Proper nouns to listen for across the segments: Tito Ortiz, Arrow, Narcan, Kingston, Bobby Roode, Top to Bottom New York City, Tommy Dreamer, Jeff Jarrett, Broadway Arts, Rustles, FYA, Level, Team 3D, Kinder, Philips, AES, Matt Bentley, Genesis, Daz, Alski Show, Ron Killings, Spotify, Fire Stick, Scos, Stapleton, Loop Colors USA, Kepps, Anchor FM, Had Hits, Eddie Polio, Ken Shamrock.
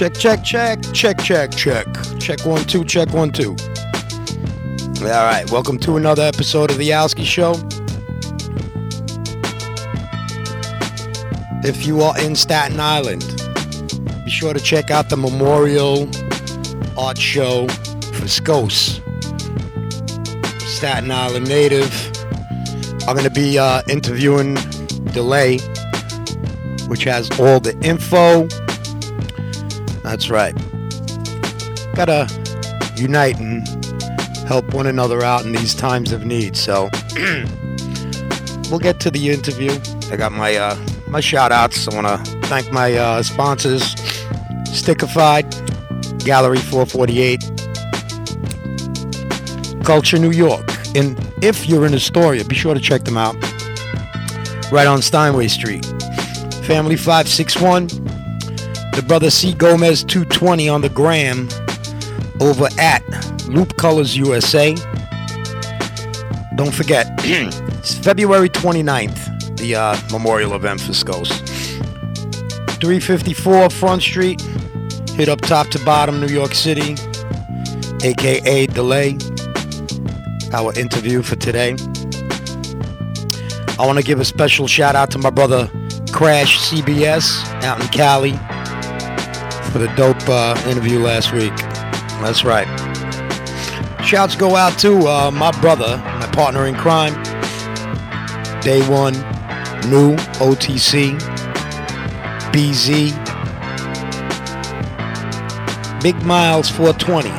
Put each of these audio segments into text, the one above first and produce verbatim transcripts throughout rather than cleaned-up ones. Check, check, check, check, check, check. Check one, two, check one, two. All right, welcome to another episode of the Alski Show. If you are in Staten Island, be sure to check out the Memorial Art Show for Scos. Staten Island native. I'm going to be uh, interviewing Delay, which has all the info. That's right. Gotta unite and help one another out in these times of need. So we'll get to the interview. I got my uh, my shout outs. I want to thank my uh, sponsors, Stickified, Gallery four forty-eight, Culture New York. And if you're in Astoria, be sure to check them out. Right on Steinway Street. Family five six one. The brother C. Gomez two twenty on the gram. Over at Loop Colors U S A. Don't forget, it's February twenty-ninth, the uh, memorial event for Scos. three fifty-four Front Street. Hit up Top to Bottom New York City, A K A Delay. Our interview for today. I want to give a special shout out to my brother Crash C B S out in Cali for the dope uh, interview last week. That's right. Shouts go out to uh, my brother, my partner in crime, Day One, New O T C, B Z, Big Miles four twenty,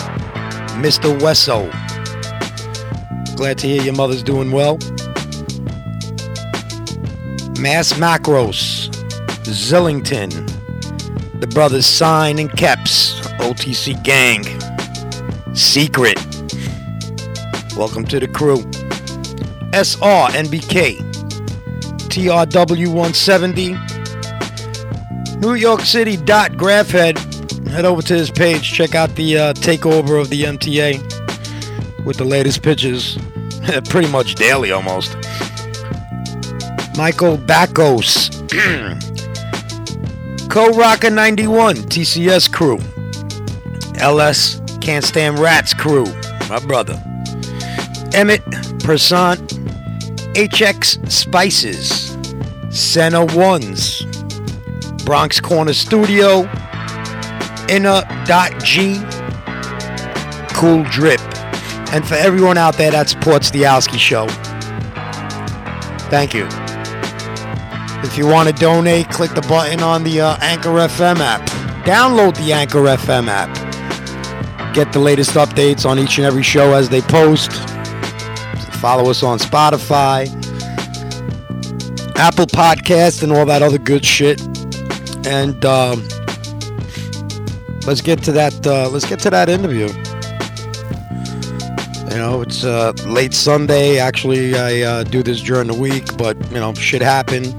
Mister Wesso. Glad to hear your mother's doing well. Mass Macros, Zillington, the brothers Sign and Kepps, O T C Gang, Secret. Welcome to the crew. S R N B K, T R W one seventy, New York City dot Graphhead. Head over to his page. Check out the uh, takeover of the M T A with the latest pictures. Pretty much daily almost. Michael Backos, Co-Rocker ninety-one, T C S crew, L S Can't Stand Rats crew, my brother, Emmett Persant, H X Spices, Senna Ones, Bronx Corner Studio, Inner.G, Cool Drip. And for everyone out there that supports the Alski Show, thank you. If you want to donate, click the button on the uh, Anchor F M app. Download the Anchor F M app. Get the latest updates on each and every show as they post. Follow us on Spotify, Apple Podcasts, and all that other good shit. And uh, let's get to that. Uh, let's get to that interview. You know, it's uh, late Sunday. Actually, I uh, do this during the week, but, you know, shit happened.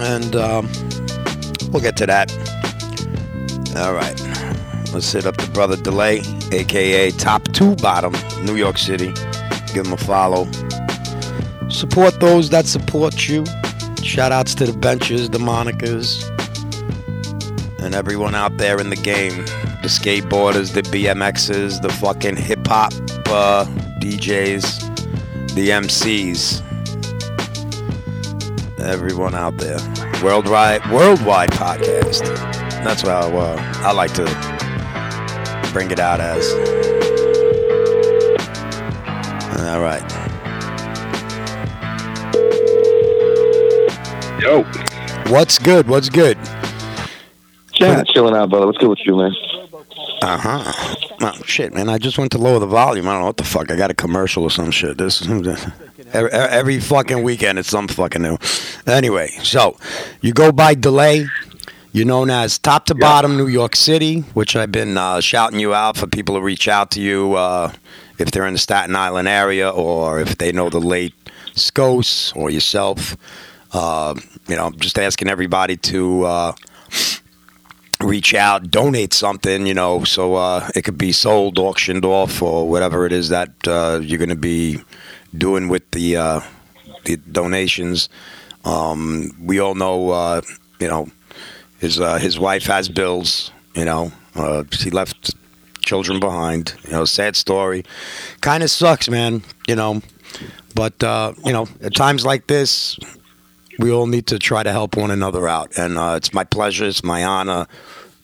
And um, we'll get to that. All right. Let's hit up the brother Delay, a k a. Top to Bottom, New York City. Give him a follow. Support those that support you. Shout-outs to the benches, the monikers, and everyone out there in the game, the skateboarders, the B M Xs, the fucking hip-hop uh, D Js, the M Cs, everyone out there. Worldwide worldwide podcast. That's what I, uh, I like to bring it out as. All right. Yo. What's good? What's good? Yeah, chilling out, brother. What's good with you, man? Uh huh. Oh, shit, man. I just went to lower the volume. I don't know what the fuck. I got a commercial or some shit. This every, every fucking weekend, it's some fucking new. Anyway, so you go by Delay. You're known as Top to Bottom New York City, which I've been uh, shouting you out for people to reach out to you uh, if they're in the Staten Island area or if they know the late Scos or yourself. Uh, you know, I'm just asking everybody to. Uh, reach out, donate something, you know, so uh, it could be sold, auctioned off, or whatever it is that uh, you're going to be doing with the, uh, the donations. Um, we all know, uh, you know, his uh, his wife has bills. You know, uh, she left children behind. You know, sad story. Kind of sucks, man. You know, but uh, you know, at times like this, we all need to try to help one another out. And uh, it's my pleasure, it's my honor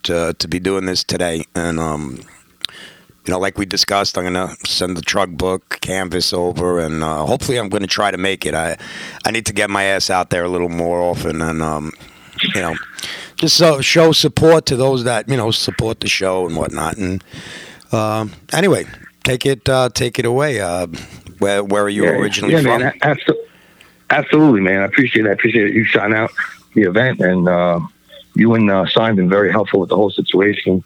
to to be doing this today. And um, you know, like we discussed, I'm gonna send the truck book canvas over, and uh, hopefully, I'm gonna try to make it. I I need to get my ass out there a little more often, and um, you know, just so show support to those that you know support the show and whatnot. And um, anyway, take it uh, take it away. Uh, where where are you yeah, originally yeah, from? Man, absolutely. Absolutely, man. I appreciate it. I appreciate it. You shine out the event, and uh, you and uh, Sign have been very helpful with the whole situation.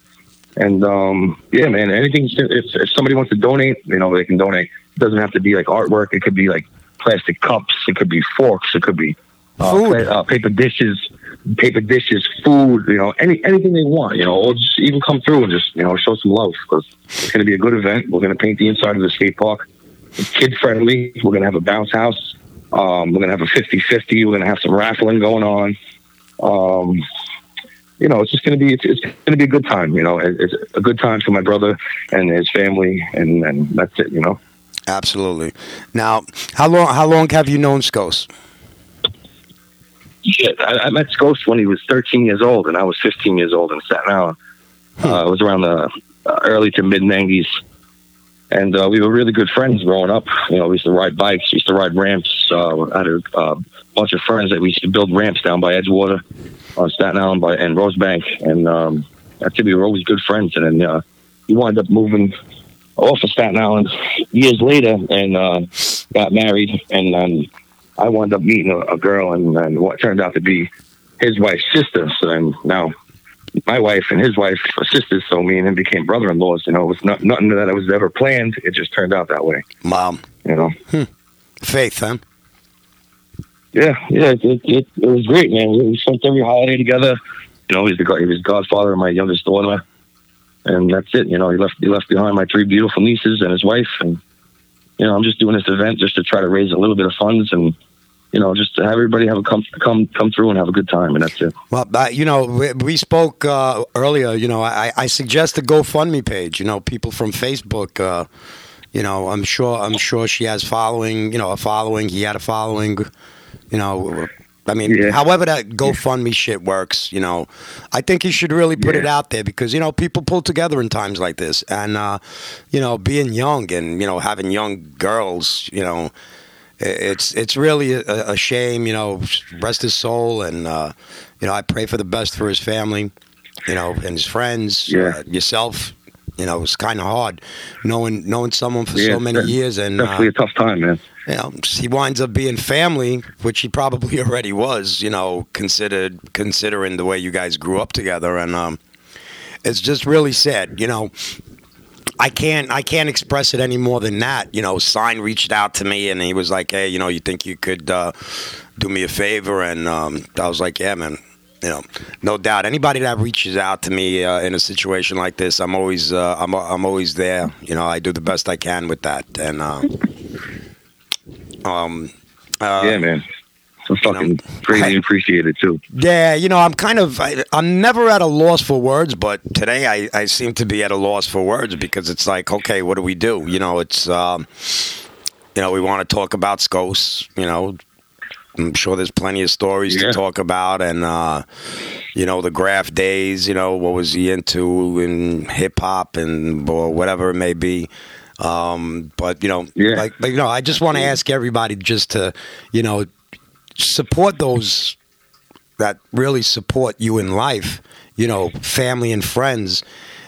And, um, yeah, man, anything, if, if somebody wants to donate, you know, they can donate. It doesn't have to be, like, artwork. It could be, like, plastic cups. It could be forks. It could be uh, food. Uh, paper dishes, paper dishes, food, you know, any anything they want, you know. Or just even come through and just, you know, show some love, because it's going to be a good event. We're going to paint the inside of the skate park. It's kid-friendly. We're going to have a bounce house. Um, we're going to have a fifty-fifty. We're going to have some raffling going on. Um, you know, it's just going to be, it's, it's going to be a good time, you know, it, it's a good time for my brother and his family. And, and that's it, you know? Absolutely. Now, how long, how long have you known Scos? Shit, I, I met Scos when he was thirteen years old and I was fifteen years old in Staten Island. Hmm. Uh, it was around the early to mid nineties. And uh, we were really good friends growing up. You know, we used to ride bikes. We used to ride ramps. Uh, I had a uh, bunch of friends that we used to build ramps down by Edgewater on Staten Island by, and Rosebank. And um, actually, we were always good friends. And then uh, we wound up moving off of Staten Island years later and uh, got married. And um, I wound up meeting a, a girl and, and what turned out to be his wife's sister. So then now my wife and his wife are sisters, so me and him became brother-in-laws. You know, it was not, nothing that I was ever planned. It just turned out that way. Mom. You know? Hmm. Faith, huh? Yeah, yeah. It, it, it, it was great, man. We, we spent every holiday together. You know, he's the, he was godfather of my youngest daughter. And that's it. You know, he left, he left behind my three beautiful nieces and his wife. And, you know, I'm just doing this event just to try to raise a little bit of funds and, you know, just to have everybody have a come come come through and have a good time, and that's it. Well, uh, you know, we, we spoke uh, earlier. You know, I, I suggest the GoFundMe page. You know, people from Facebook. Uh, you know, I'm sure I'm sure she has following. You know, a following. He had a following. You know, I mean, yeah. However that GoFundMe yeah. shit works. You know, I think he should really put yeah. it out there because you know people pull together in times like this, and uh, you know, being young and you know having young girls, you know. It's it's really a, a shame, you know, rest his soul. And, uh, you know, I pray for the best for his family, you know, and his friends, yeah. uh, yourself. You know, it's kind of hard knowing knowing someone for yeah, so many years. And definitely uh, a tough time, man. You know, he winds up being family, which he probably already was, you know, considered considering the way you guys grew up together. And um, it's just really sad, you know. I can't I can't express it any more than that. You know, Sign reached out to me and he was like, hey, you know, you think you could uh, do me a favor? And um, I was like, yeah, man, you know, no doubt. Anybody that reaches out to me uh, in a situation like this, I'm always uh, I'm I'm always there. You know, I do the best I can with that. And uh, um, uh, yeah, man. So fucking crazy appreciated too. Yeah, you know, I'm kind of, I, I'm never at a loss for words, but today I, I seem to be at a loss for words because it's like, okay, what do we do? You know, it's, um, you know, we want to talk about Scos, you know, I'm sure there's plenty of stories yeah. to talk about. And, uh, you know, the graph days, you know, what was he into in hip hop and or whatever it may be. Um, but, you know, yeah. like, but, you know, I just want to ask everybody just to, you know, support those that really support you in life, you know, family and friends,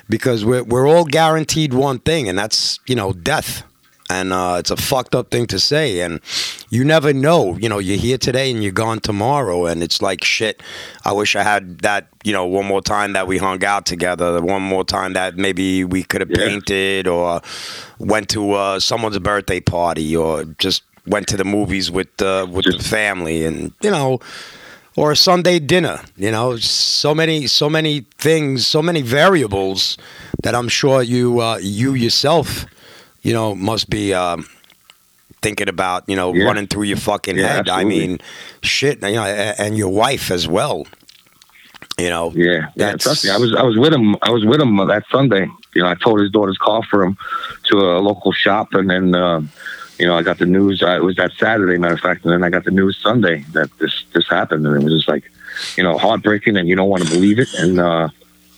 because we're we're all guaranteed one thing, and that's, you know, death. And uh, it's a fucked up thing to say, and you never know. You know, you're here today and you're gone tomorrow, and it's like, shit, I wish I had that, you know, one more time that we hung out together, one more time that maybe we could have yeah. painted or went to uh, someone's birthday party or just went to the movies with uh, with the family, and you know, or a Sunday dinner. You know, so many, so many things, so many variables that I'm sure you, uh, you yourself, you know, must be um, thinking about, you know, yeah. running through your fucking yeah, head. Absolutely. I mean, shit, you know, and your wife as well. You know, yeah, yeah. Trust me, I was I was with him. I was with him that Sunday. You know, I towed his daughter's car for him to a local shop, and then um, you know, I got the news. Uh, it was that Saturday, matter of fact, and then I got the news Sunday that this this happened, and it was just like, you know, heartbreaking, and you don't want to believe it. And uh,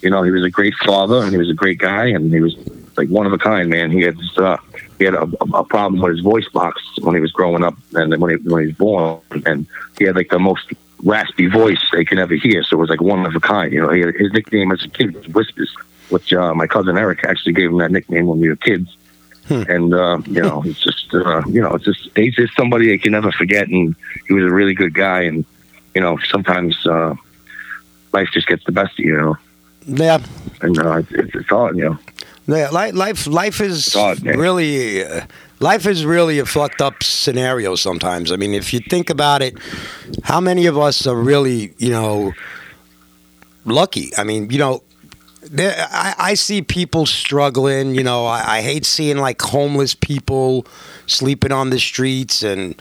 you know, he was a great father, and he was a great guy, and he was like one of a kind, man. He had this, uh, he had a, a problem with his voice box when he was growing up, and when he when he was born, and he had like the most raspy voice they can ever hear, so it was like one of a kind. You know, he, his nickname as a kid was Whispers, which uh, my cousin Eric actually gave him that nickname when we were kids. Hmm. And uh, you know, it's just uh, you know, it's just he's just somebody they can never forget, and he was a really good guy. And you know, sometimes uh, life just gets the best of you, you know. Yeah, and uh, it's, it's hard, you know. Yeah, life, life is hard, really. Uh, Life is really a fucked up scenario sometimes. I mean, if you think about it, how many of us are really, you know, lucky? I mean, you know, there, I, I see people struggling. You know, I, I hate seeing like homeless people sleeping on the streets and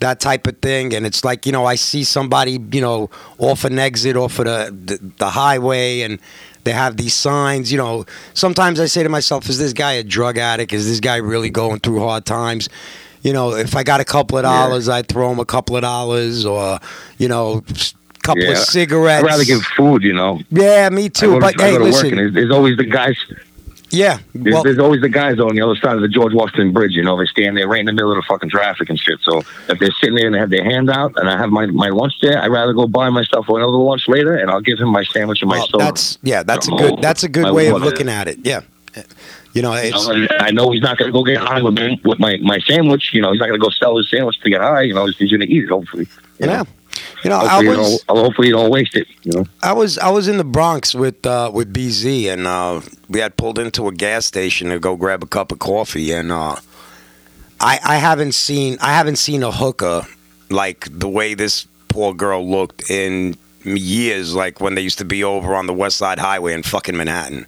that type of thing. And it's like, you know, I see somebody, you know, off an exit, off of the, the, the highway, and they have these signs, you know. Sometimes I say to myself, is this guy a drug addict? Is this guy really going through hard times? You know, if I got a couple of dollars, yeah. I'd throw him a couple of dollars or, you know, a couple yeah. of cigarettes. I'd rather give food, you know. Yeah, me too. I but to, hey, I go to listen. Work, and there's, there's always the guys. Yeah. There's, well, there's always the guys on the other side of the George Washington Bridge, you know. They stand there right in the middle of the fucking traffic and shit. So if they're sitting there and they have their hand out and I have my, my lunch there, I'd rather go buy myself another lunch later and I'll give him my sandwich and my oh, soda. That's, yeah, that's a good that's a good way of looking at it. Yeah. You know, it's, I know he's not going to go get high with, me, with my, my sandwich. You know, he's not going to go sell his sandwich to get high. You know, he's going to eat it, hopefully. You yeah. know? You know, hopefully I was. You don't, hopefully, you don't waste it. You know, I was. I was in the Bronx with uh, with B Z, and uh, we had pulled into a gas station to go grab a cup of coffee. And uh, I, I haven't seen. I haven't seen a hooker like the way this poor girl looked in years. Like when they used to be over on the West Side Highway in fucking Manhattan.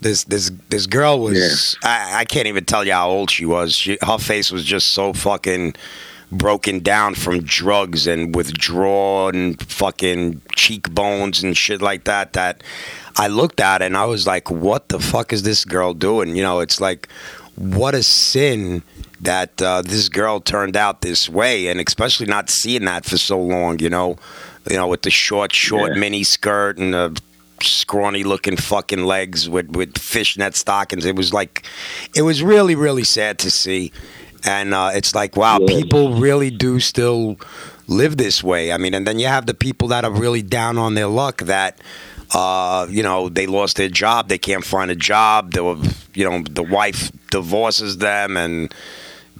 This this this girl was. Yeah. I, I can't even tell you how old she was. She, her face was just so fucking broken down from drugs and withdrawn fucking cheekbones and shit like that, that I looked at and I was like, what the fuck is this girl doing? You know, it's like, what a sin that uh, this girl turned out this way, and especially not seeing that for so long, you know, you know, with the short, short yeah. mini skirt and the scrawny looking fucking legs with, with fishnet stockings. It was like, it was really, really sad to see. And uh, it's like, wow, yeah. people really do still live this way. I mean, and then you have the people that are really down on their luck that, uh, you know, they lost their job. They can't find a job. They were, you know, the wife divorces them and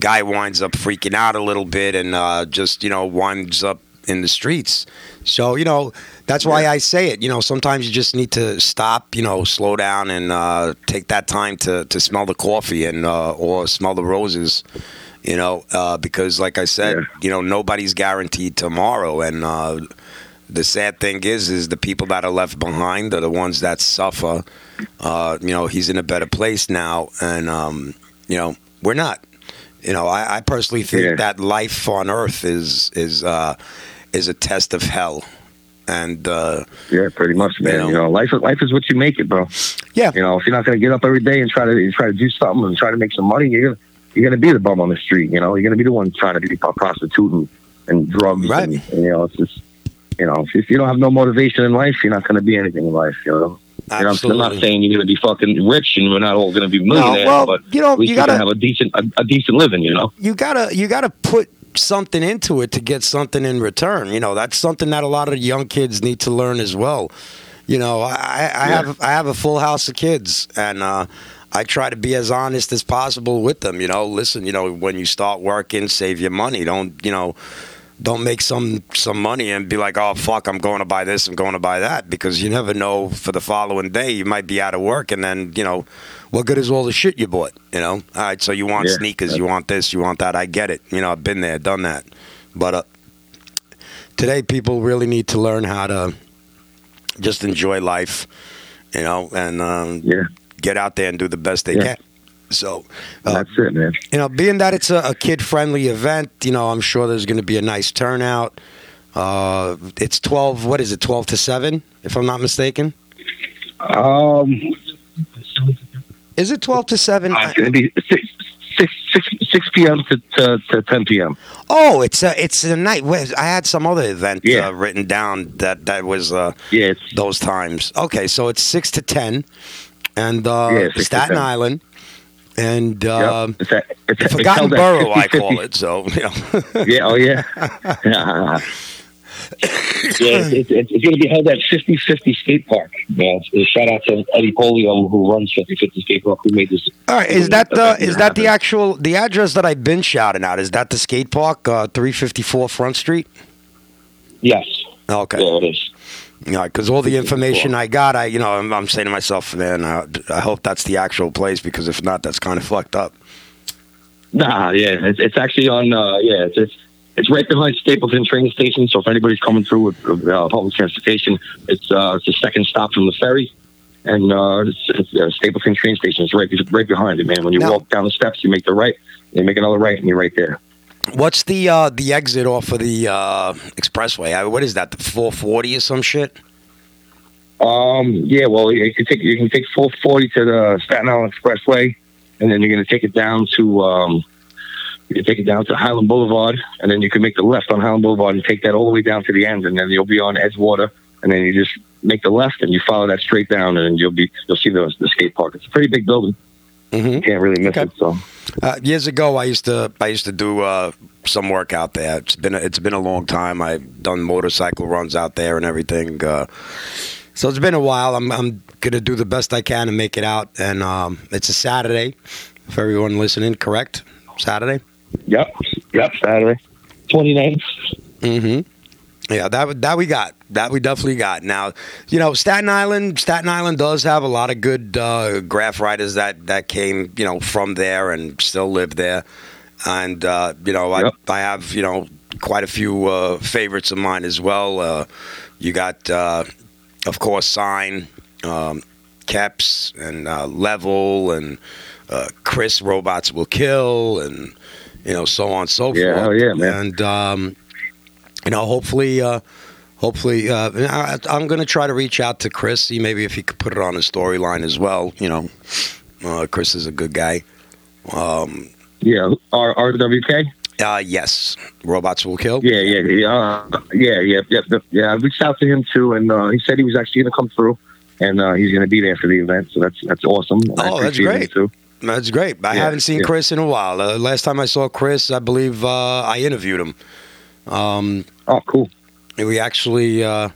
guy winds up freaking out a little bit and uh, just, you know, winds up in the streets. So, you know, that's why I say it. You know, sometimes you just need to stop, you know, slow down and uh, take that time to, to smell the coffee and uh, or smell the roses, you know, uh, because like I said, yeah. you know, nobody's guaranteed tomorrow. And uh, the sad thing is, is the people that are left behind are the ones that suffer. Uh, you know, he's in a better place now. And, um, you know, we're not. You know, I, I personally think yeah. that life on Earth is is uh, is a test of hell, and uh, yeah, pretty much, man. You know, you know, life life is what you make it, bro. Yeah, you know, if you're not gonna get up every day and try to try to do something and try to make some money, you're gonna, you're gonna be the bum on the street. You know, you're gonna be the one trying to be a prostitute and, and drugs. Right. And, and, you know, it's just, you know, if you don't have no motivation in life, you're not gonna be anything in life. You know. You know, I'm not saying you're going to be fucking rich and we're not all going to be millionaires, no, well, but you know, you got to have a decent a, a decent living, you know? You got to you got to put something into it to get something in return. You know, that's something that a lot of young kids need to learn as well. You know, I, I, yeah. I have I have a full house of kids, and uh, I try to be as honest as possible with them. You know, listen, you know, when you start working, save your money. Don't, you know... Don't make some, some money and be like, oh, fuck, I'm going to buy this, I'm going to buy that, because you never know for the following day you might be out of work and then, you know, what good is all the shit you bought, you know? All right, so you want yeah, sneakers, right. you want this, you want that, I get it. You know, I've been there, done that. But uh, today people really need to learn how to just enjoy life, you know, and um, yeah. get out there and do the best they yeah. can. So uh, that's it, man. You know, being that it's a, a kid-friendly event, you know, I'm sure there's going to be a nice turnout. Uh, it's twelve. What is it? Twelve to seven, if I'm not mistaken. Um, is it twelve to seven? Uh, it'd be six, six, six, six p.m. to, to, to ten p.m. Oh, it's a, it's a night. I had some other event yeah. uh, written down that that was uh, yeah, those times. Okay, so it's six to ten, and uh, yeah, Staten Island. And uh, yep. it's a, it's a, Forgotten it's Borough, fifty, fifty. I call it. So, you know. yeah, oh yeah, yeah. It's, it's, it's going to be held at fifty fifty Skate Park. Yeah, it's, it's shout out to Eddie Polio who runs fifty fifty Skate Park, who made this. All right, is that the is that the actual the address that I've been shouting out? Is that the skate park, uh, three fifty-four Front Street? Yes. Okay. Yeah, it is. Yeah, because all the information I got, I you know, I'm, I'm saying to myself, man, I, I hope that's the actual place because if not, that's kind of fucked up. Nah, yeah, it's, it's actually on, uh, yeah, it's, it's it's right behind Stapleton train station. So if anybody's coming through with uh, public transportation, it's uh, it's the second stop from the ferry, and uh, it's, it's, uh, Stapleton train station is right right behind it, man. When you now, walk down the steps, you make the right, you make another right, and you're right there. What's the uh, the exit off of the uh, expressway? I, what is that? The four forty or some shit? Um. Yeah. Well, you can take you can take four forty to the Staten Island Expressway, and then you're going to take it down to um, you can take it down to Highland Boulevard, and then you can make the left on Highland Boulevard and take that all the way down to the end, and then you'll be on Edgewater, and then you just make the left and you follow that straight down, and you'll be you'll see the, the skate park. It's a pretty big building. Mm-hmm. You can't really miss okay. it. So uh, years ago, I used to I used to do uh, some work out there. It's been a, it's been a long time. I've done motorcycle runs out there and everything. Uh, so it's been a while. I'm I'm gonna do the best I can to make it out. And um, it's a Saturday. If everyone listening, correct? Saturday. Yep. Yep. Saturday. twenty-ninth. Mm-hmm. Yeah. That that we got. That we definitely got. Now, you know, Staten Island, Staten Island does have a lot of good uh, graph writers that, that came, you know, from there and still live there. And, uh, you know, yep. I, I have, you know, quite a few uh, favorites of mine as well. Uh, you got, uh, of course, Sign, um, Kepps, and uh, Level, and uh, Chris, Robots Will Kill, and, you know, so on and so yeah, forth. Oh, yeah, man. And, um, you know, hopefully... Uh, Hopefully, uh, I, I'm going to try to reach out to Chris, see maybe if he could put it on his storyline as well. You know, uh, Chris is a good guy. Um, yeah, R- RWK? Uh, yes. Robots Will Kill? Yeah, yeah, yeah. Uh, yeah, yeah, yeah, yeah. I reached out to him, too, and uh, he said he was actually going to come through, and uh, he's going to be there for the event, so that's that's awesome. And oh, that's great. Too. That's great. I yeah, haven't seen yeah. Chris in a while. Uh, last time I saw Chris, I believe uh, I interviewed him. Um, oh, cool. We actually uh,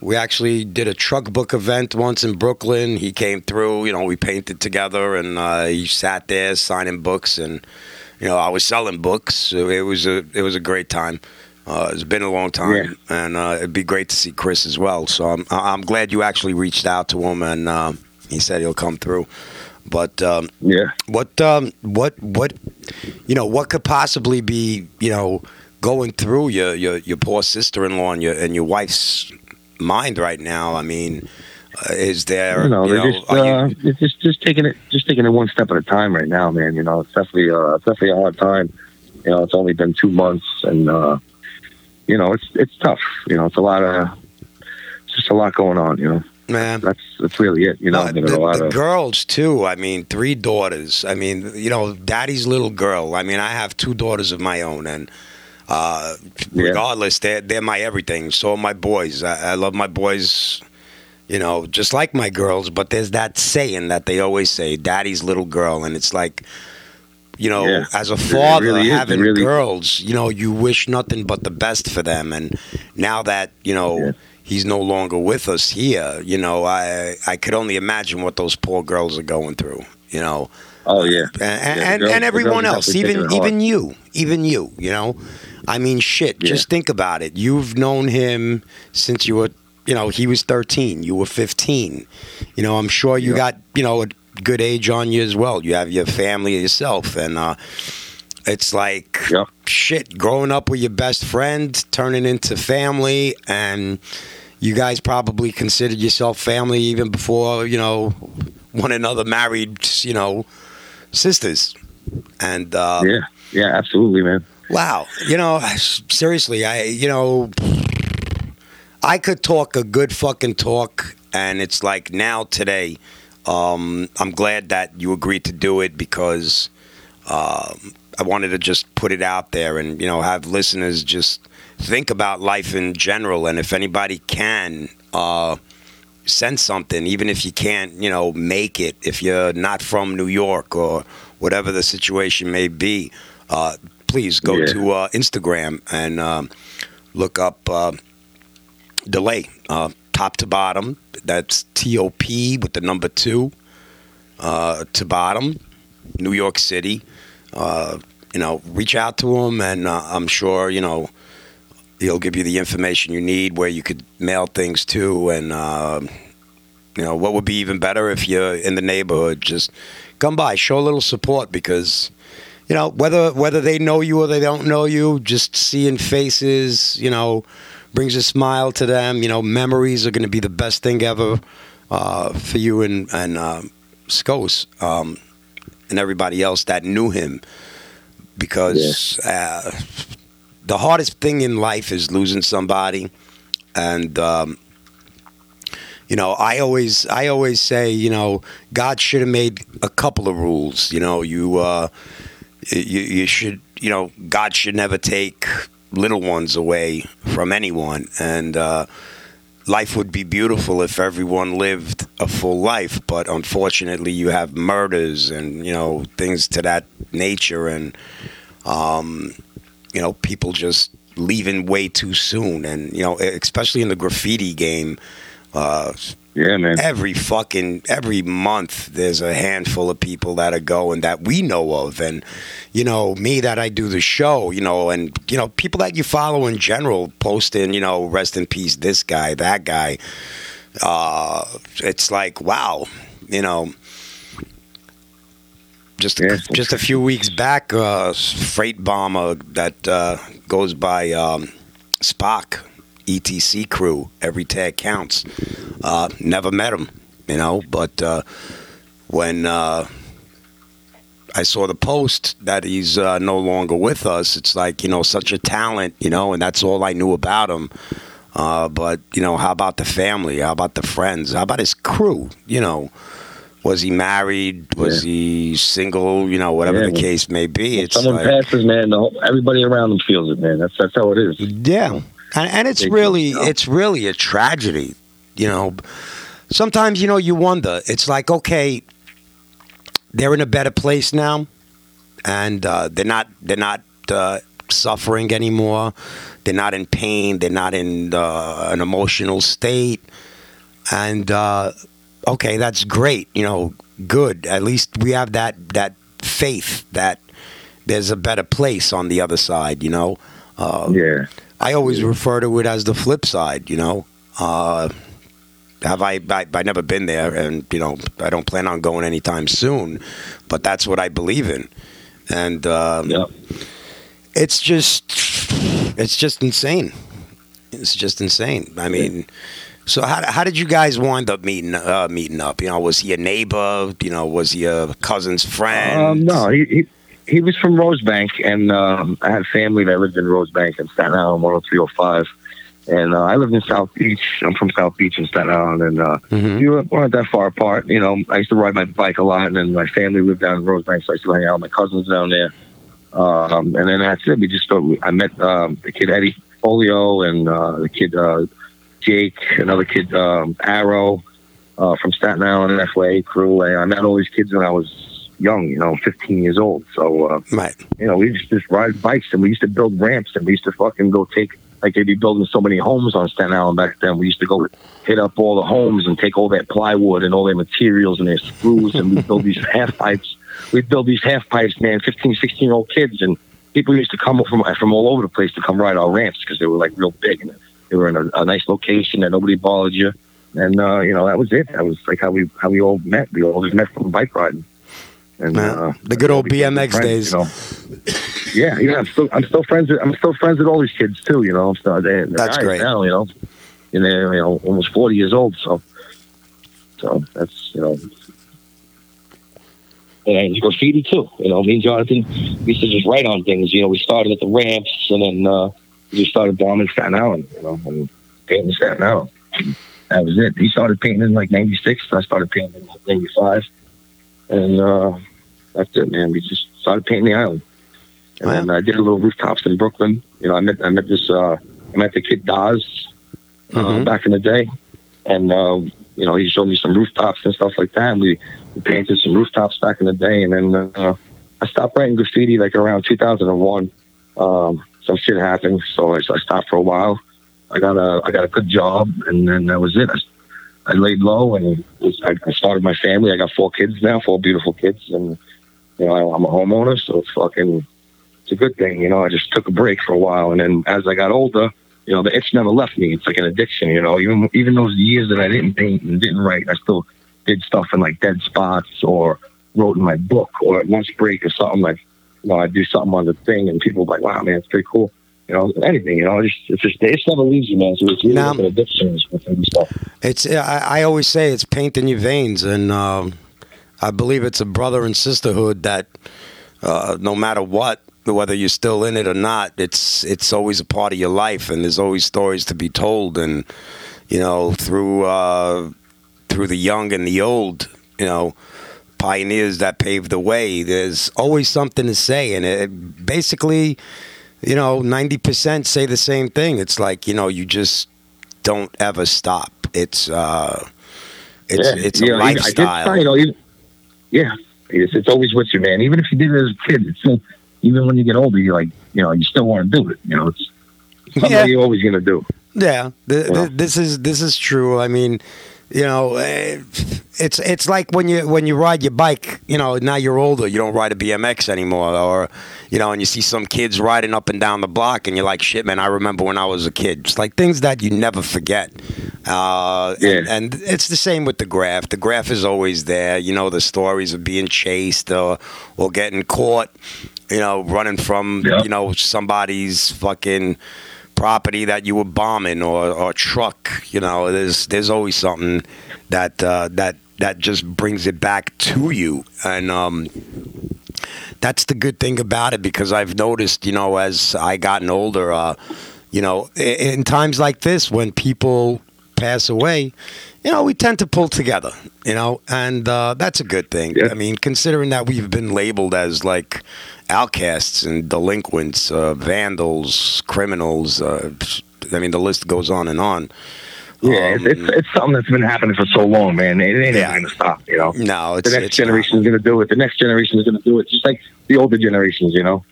we actually did a truck book event once in Brooklyn. He came through, you know, we painted together, and uh, he sat there signing books, and you know, I was selling books. It was a it was a great time. Uh, it's been a long time, yeah. and uh, it'd be great to see Chris as well. So I'm I'm glad you actually reached out to him, and uh, he said he'll come through. But um, yeah, what um, what what you know, what could possibly be, you know, going through your, your, your poor sister-in-law and your and your wife's mind right now? I mean, uh, is there? You know, you know just, uh, you, it's just just taking it just taking it one step at a time right now, man. You know, it's definitely uh, it's definitely a hard time. You know, it's only been two months, and uh, you know, it's it's tough. You know, it's a lot of it's just a lot going on. You know, man, that's that's really it. You know, uh, the, a lot the of, girls too. I mean, three daughters. I mean, you know, daddy's little girl. I mean, I have two daughters of my own, and. Uh, regardless, yeah. they're, they're my everything. So are my boys. I, I love my boys, you know, just like my girls. But there's that saying that they always say, daddy's little girl. And it's like, you know, yeah. as a father, really having really girls, you know, you wish nothing but the best for them. And now that, you know, yeah. he's no longer with us here, you know, I, I could only imagine what those poor girls are going through, you know. Oh, yeah. And, and, yeah, girls, and everyone else, even even you, even you, you know. I mean, shit, yeah. just think about it. You've known him since you were, you know, he was thirteen. You were fifteen. You know, I'm sure you yeah. got, you know, a good age on you as well. You have your family yourself. And uh, it's like, yeah. shit, growing up with your best friend, turning into family. And you guys probably considered yourself family even before, you know, one another married, you know, sisters. And uh, yeah, yeah, absolutely, man. Wow. You know, seriously, I, you know, I could talk a good fucking talk. And it's like now today, um, I'm glad that you agreed to do it because uh, I wanted to just put it out there and, you know, have listeners just think about life in general. And if anybody can uh, send something, even if you can't, you know, make it, if you're not from New York or whatever the situation may be, uh, please go yeah. to uh, Instagram and um, look up uh, Delay. Uh, Top to Bottom, that's T O P with the number two, uh, to Bottom, New York City. Uh, you know, reach out to him, and uh, I'm sure, you know, he'll give you the information you need where you could mail things to. And, uh, you know, what would be even better if you're in the neighborhood, just come by, show a little support because, you know, whether whether they know you or they don't know you, just seeing faces, you know, brings a smile to them. You know, memories are going to be the best thing ever uh, for you and, and uh, Scos um, and everybody else that knew him. Because yeah. uh, the hardest thing in life is losing somebody. And, um, you know, I always I always say, you know, God should have made a couple of rules. You know, you, uh, you, you should, you know, God should never take little ones away from anyone, and uh, life would be beautiful if everyone lived a full life, but unfortunately you have murders and, you know, things to that nature, and um, you know, people just leaving way too soon. And, you know, especially in the graffiti game, uh, yeah, man. Every fucking, every month there's a handful of people that are going that we know of. And, you know, me that I do the show, you know, and, you know, people that you follow in general posting, you know, rest in peace, this guy, that guy. Uh, it's like, wow, you know, just a, yeah. just a few weeks back, uh, Freight Bomber that uh, goes by um, Spock. E T C crew, every tag counts. Uh, never met him, you know, but uh, when uh, I saw the post that he's uh, no longer with us, it's like, you know, such a talent, you know, and that's all I knew about him. Uh, but, you know, how about the family? How about the friends? How about his crew? You know, was he married? Was yeah. he single? You know, whatever yeah, the case may be. It's someone like, passes, man, the whole, everybody around them feels it, man. That's, that's how it is. Yeah. And, and it's really, it's really a tragedy, you know. Sometimes, you know, you wonder. It's like, okay, they're in a better place now, and uh, they're not, they're not uh, suffering anymore. They're not in pain. They're not in uh, an emotional state. And uh, okay, that's great, you know, good. At least we have that that faith that there's a better place on the other side, you know. Uh, yeah. I always refer to it as the flip side, you know. Uh, have I, I? I've never been there, and you know, I don't plan on going anytime soon. But that's what I believe in, and um, yeah. it's just, it's just insane. It's just insane. I mean, yeah. so how how did you guys wind up meeting uh, meeting up? You know, was he a neighbor? You know, was he a cousin's friend? Um, no, he. he- He was from Rosebank, and um, I had family that lived in Rosebank and Staten Island, one oh three oh five. And uh, I lived in South Beach. I'm from South Beach in Staten Island, and uh, mm-hmm. we weren't that far apart. You know, I used to ride my bike a lot, and then my family lived down in Rosebank, so I used to hang out with my cousins down there. Um, and then that's it. We just started, I met um, the kid Eddie Polio and uh, the kid uh, Jake, another kid um, Arrow uh, from Staten Island, and F Y A crew. And I met all these kids when I was young, you know, fifteen years old. So, uh, right. you know, we used to just ride bikes, and we used to build ramps, and we used to fucking go take, like they'd be building so many homes on Staten Island back then. We used to go hit up all the homes and take all that plywood and all their materials and their screws, and we'd build these half pipes. We'd build these half pipes, man, fifteen, sixteen year old kids. And people used to come from, from all over the place to come ride our ramps because they were like real big, and they were in a, a nice location that nobody bothered you. And, uh, you know, that was it. That was like how we, how we all met. We all just met from bike riding. And, uh, the good old B M X days. You know? Yeah, you know, I'm still I'm still friends with I'm still friends with all these kids too. You know, I'm still, they're, they're that's great. Now, you know, and they're, you know, almost forty years old. So, so that's, you know, And graffiti too, you know. Me and Jonathan, we used to just write on things. You know, we started at the ramps, and then uh, we started bombing Staten Island, you know, and painting Staten Island. That was it. He started painting in like ninety-six, I started painting in like ninety-five, and uh, that's it, man. We just started painting the island, and wow. then I did a little rooftops in Brooklyn. You know, I met I met this uh, I met the kid Daz uh, mm-hmm. back in the day, and. Uh, You know, he showed me some rooftops and stuff like that. And we, we painted some rooftops back in the day. And then uh, I stopped writing graffiti like around two thousand one. Um, some shit happened, so I, I stopped for a while. I got a I got a good job, and then that was it. I, I laid low, and was, I, I started my family. I got four kids now, four beautiful kids, and you know I, I'm a homeowner, so it's fucking it's a good thing. You know, I just took a break for a while, and then as I got older. You know, the itch never left me. It's like an addiction, you know. Even even those years that I didn't paint and didn't write, I still did stuff in, like, dead spots or wrote in my book or at lunch break or something. Like, you know, I'd do something on the thing, and people were like, wow, man, it's pretty cool. You know, anything, you know. It's just, it's just the itch never leaves you, man. So it's really now, like an addiction and stuff. It's, I, I always say it's paint in your veins, and um, I believe it's a brother and sisterhood that uh, no matter what, whether you're still in it or not, it's it's always a part of your life, and there's always stories to be told. And you know, through uh, through the young and the old, you know, pioneers that paved the way. There's always something to say, and it basically, you know, ninety percent say the same thing. It's like, you know, you just don't ever stop. It's uh, it's yeah. it's a yeah, lifestyle. I did try, you know, even, yeah, it's, it's always with you, man. Even if you did it as a kid, it's still. Even when you get older, you like, you know, you still want to do it. You know, it's something yeah. you're always going to do. Yeah, the, the, this is this is true. I mean, you know, it's it's like when you when you ride your bike. You know, now you're older, you don't ride a B M X anymore, or you know, and you see some kids riding up and down the block, and you're like, shit, man, I remember when I was a kid. It's like things that you never forget. Uh, yeah. and, and it's the same with the graph. The graph is always there. You know, the stories of being chased or or getting caught. You know, running from, yeah. you know, somebody's fucking property that you were bombing or, or truck. You know, there's there's always something that uh, that that just brings it back to you. And um, that's the good thing about it, because I've noticed, you know, as I gotten older, uh, you know, in, in times like this when people pass away, you know, we tend to pull together, you know, and uh, that's a good thing. Yeah. I mean, considering that we've been labeled as like outcasts and delinquents, uh, vandals, criminals, uh, I mean, the list goes on and on. Yeah, um, it's, it's something that's been happening for so long, man. It ain't yeah. going to stop, you know. No, it's The next it's generation not. is going to do it. The next generation is going to do it. Just like the older generations, you know.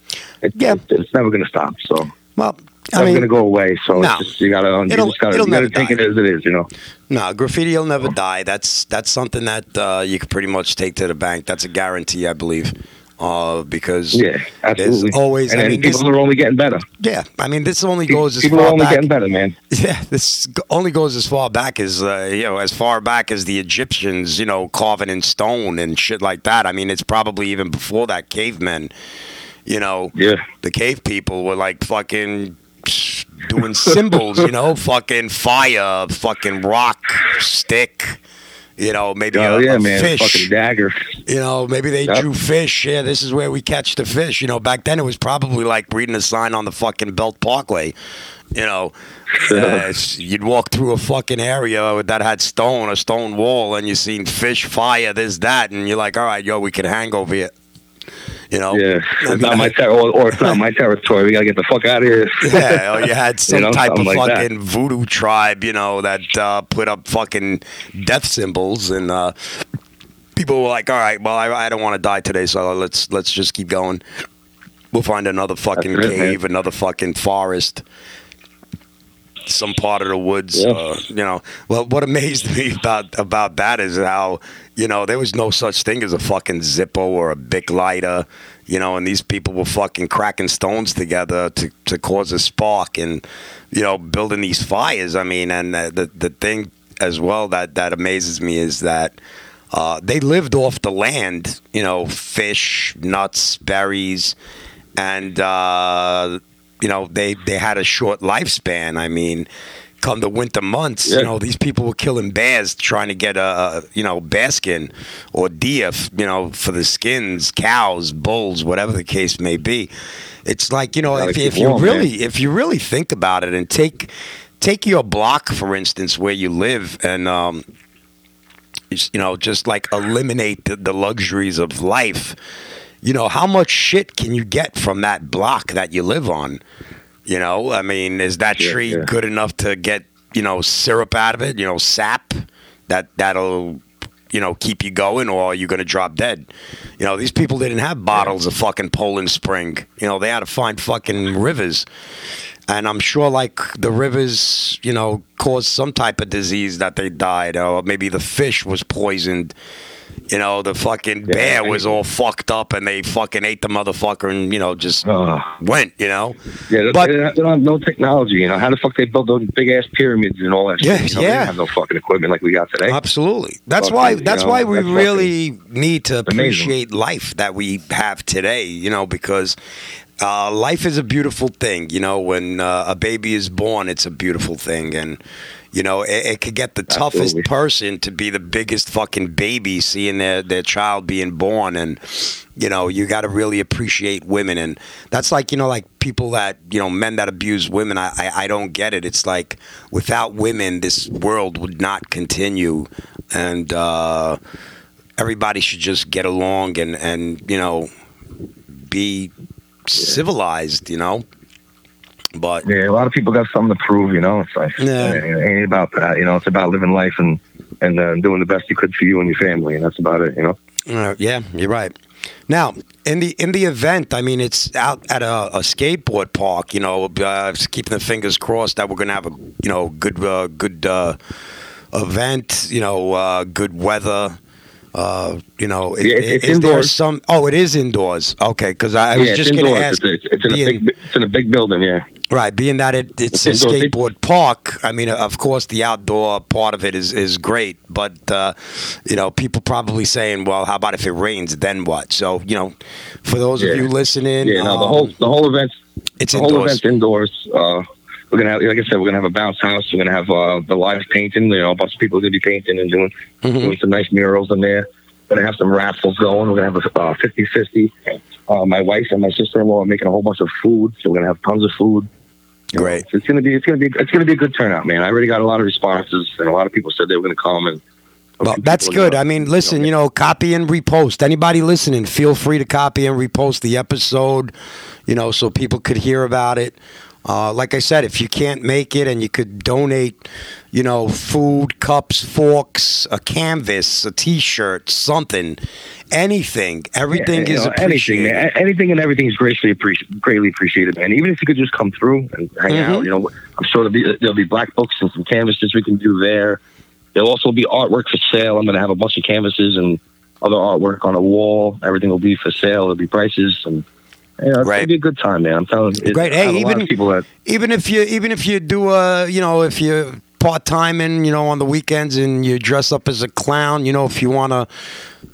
It, yeah. It, it's never going to stop, so. Well. I mean, it's going to go away, so no, it's just, you got to take it as it is, you know. No, graffiti will never die. That's that's something that uh, you can pretty much take to the bank. That's a guarantee, I believe, uh, because yeah, absolutely. There's always... And I mean, people this, are only getting better. Yeah, I mean, this only goes people as far back... People are only getting better, man. Yeah, this only goes as far back as, uh, you know, as far back as the Egyptians, you know, carving in stone and shit like that. I mean, it's probably even before that, cavemen, you know. Yeah. The cave people were like fucking... doing symbols, you know, fucking fire, fucking rock, stick, you know, maybe oh, a, yeah, a man. fish, fucking dagger, you know, maybe they yep. drew fish. Yeah, this is where we catch the fish. You know, back then it was probably like reading a sign on the fucking Belt Parkway. You know, uh, you'd walk through a fucking area that had stone, a stone wall, and you seen fish, fire, this, that, and you're like, all right, yo, we can hang over here. You know, yeah, it's I mean, not my ter- or, or it's not my territory. We gotta get the fuck out of here. Yeah, or you had some you know, type of like fucking that. voodoo tribe, you know, that uh, put up fucking death symbols, and uh, people were like, "All right, well, I, I don't want to die today, so let's let's just keep going. We'll find another fucking That's cave, it, another fucking forest, some part of the woods." Yeah. Uh, you know, well, what amazed me about about that is how. You know, there was no such thing as a fucking Zippo or a Bic lighter, you know, and these people were fucking cracking stones together to, to cause a spark and, you know, building these fires. I mean, and the the thing as well that, that amazes me is that uh, they lived off the land, you know, fish, nuts, berries, and, uh, you know, they, they had a short lifespan. I mean... come the winter months, yeah. you know, these people were killing bears trying to get, uh, you know, bear skin or deer, you know, for the skins, cows, bulls, whatever the case may be. It's like, you know, if, if you warm, really man. if you really think about it and take take your block, for instance, where you live and, um, you know, just like eliminate the, the luxuries of life. You know, how much shit can you get from that block that you live on? You know, I mean, is that yeah, tree yeah. good enough to get, you know, syrup out of it, you know, sap that that'll, you know, keep you going, or are you going to drop dead? You know, these people didn't have bottles of fucking Poland Spring. You know, they had to find fucking rivers. And I'm sure, like, the rivers, you know, caused some type of disease that they died, or maybe the fish was poisoned. You know, the fucking yeah, bear was all fucked up and they fucking ate the motherfucker and, you know, just uh, went, you know? Yeah, but, they, don't have, they don't have no technology, you know? How the fuck they built those big-ass pyramids and all that yeah, shit? You know, yeah, They didn't have no fucking equipment like we got today. Absolutely. That's fucking, why That's you know, why we that's really need to appreciate amazing. life that we have today, you know, because... Uh, life is a beautiful thing, you know, when uh, a baby is born, it's a beautiful thing. And, you know, it, it could get the Absolutely. toughest person to be the biggest fucking baby seeing their, their child being born. And, you know, you got to really appreciate women. And that's like, you know, like people that, you know, men that abuse women, I, I, I don't get it. It's like without women, this world would not continue. And uh, everybody should just get along and, and you know, be... civilized, you know, but yeah, a lot of people got something to prove, you know. It's like yeah. it ain't about that, you know. It's about living life and and uh, doing the best you could for you and your family, and that's about it, you know. Uh, yeah, you're right. Now, in the in the event, I mean, it's out at a, a skateboard park, you know. Uh, keeping the fingers crossed that we're gonna have a you know good uh, good uh, event, you know, uh, good weather. Uh, you know, yeah, it, it's is indoors. There some? Oh, it is indoors. Okay, because I, I was yeah, just going to ask. It's, it's, in being, a big, it's in a big building, yeah. Right, being that it, it's, it's a indoors. skateboard park. I mean, of course, the outdoor part of it is, is great, but uh, you know, people probably saying, "Well, how about if it rains? Then what?" So, you know, for those yeah. of you listening, yeah, no, um, the whole the whole event, it's the whole indoors. event's indoors. Uh, We're gonna have, like I said, we're gonna have a bounce house. We're gonna have uh, the live painting. You know, a bunch of people are gonna be painting and doing, mm-hmm. doing some nice murals in there. We're gonna have some raffles going. We're gonna have a uh, fifty fifty. Uh, my wife and my sister-in-law are making a whole bunch of food, so we're gonna have tons of food. Great. So it's gonna be, it's gonna be, it's gonna be a good turnout, man. I already got a lot of responses, and a lot of people said they were gonna come and. Well, that's good. I mean, listen, you know, copy and repost. Anybody listening, feel free to copy and repost the episode, you know, so people could hear about it. Uh, like I said, if you can't make it and you could donate, you know, food, cups, forks, a canvas, a T-shirt, something, anything, everything yeah, is know, appreciated. Anything, anything and everything is greatly, appreci- greatly appreciated. And even if you could just come through and hang mm-hmm. out, you know, I'm sure there'll be, there'll be black books and some canvases we can do there. There'll also be artwork for sale. I'm going to have a bunch of canvases and other artwork on a wall. Everything will be for sale. There'll be prices and... Yeah, it's right. gonna be a good time, man. I'm telling you. Great. Hey, even that... even if you even if you do uh you know if you're part time and you know on the weekends and you dress up as a clown, you know if you want to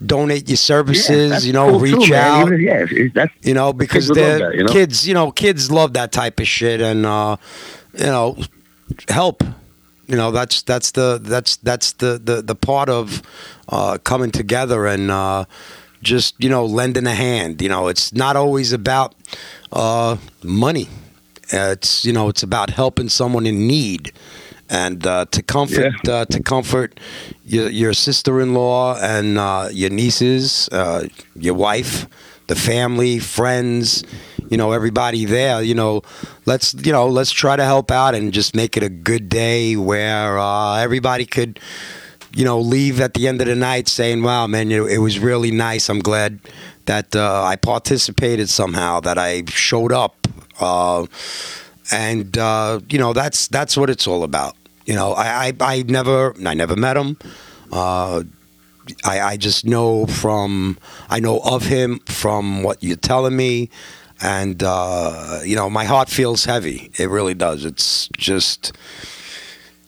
donate your services, yeah, you know cool reach too, out, even, yeah, that's, you know because the you know? kids, you know kids love that type of shit and uh, you know help. You know that's that's the that's that's the the, the part of uh, coming together and. Uh, Just, you know, lending a hand. You know, it's not always about uh, money. Uh, it's, you know, it's about helping someone in need. And uh, to comfort yeah. uh, to comfort your, your sister-in-law and uh, your nieces, uh, your wife, the family, friends, you know, everybody there, you know, let's, you know, let's try to help out and just make it a good day where uh, everybody could... you know, leave at the end of the night saying, wow, man, you know, it was really nice. I'm glad that uh, I participated somehow, that I showed up. Uh, and, uh, you know, that's that's what it's all about. You know, I, I, I never I never met him. Uh, I, I just know from, I know of him from what you're telling me. And, uh, you know, my heart feels heavy. It really does. It's just,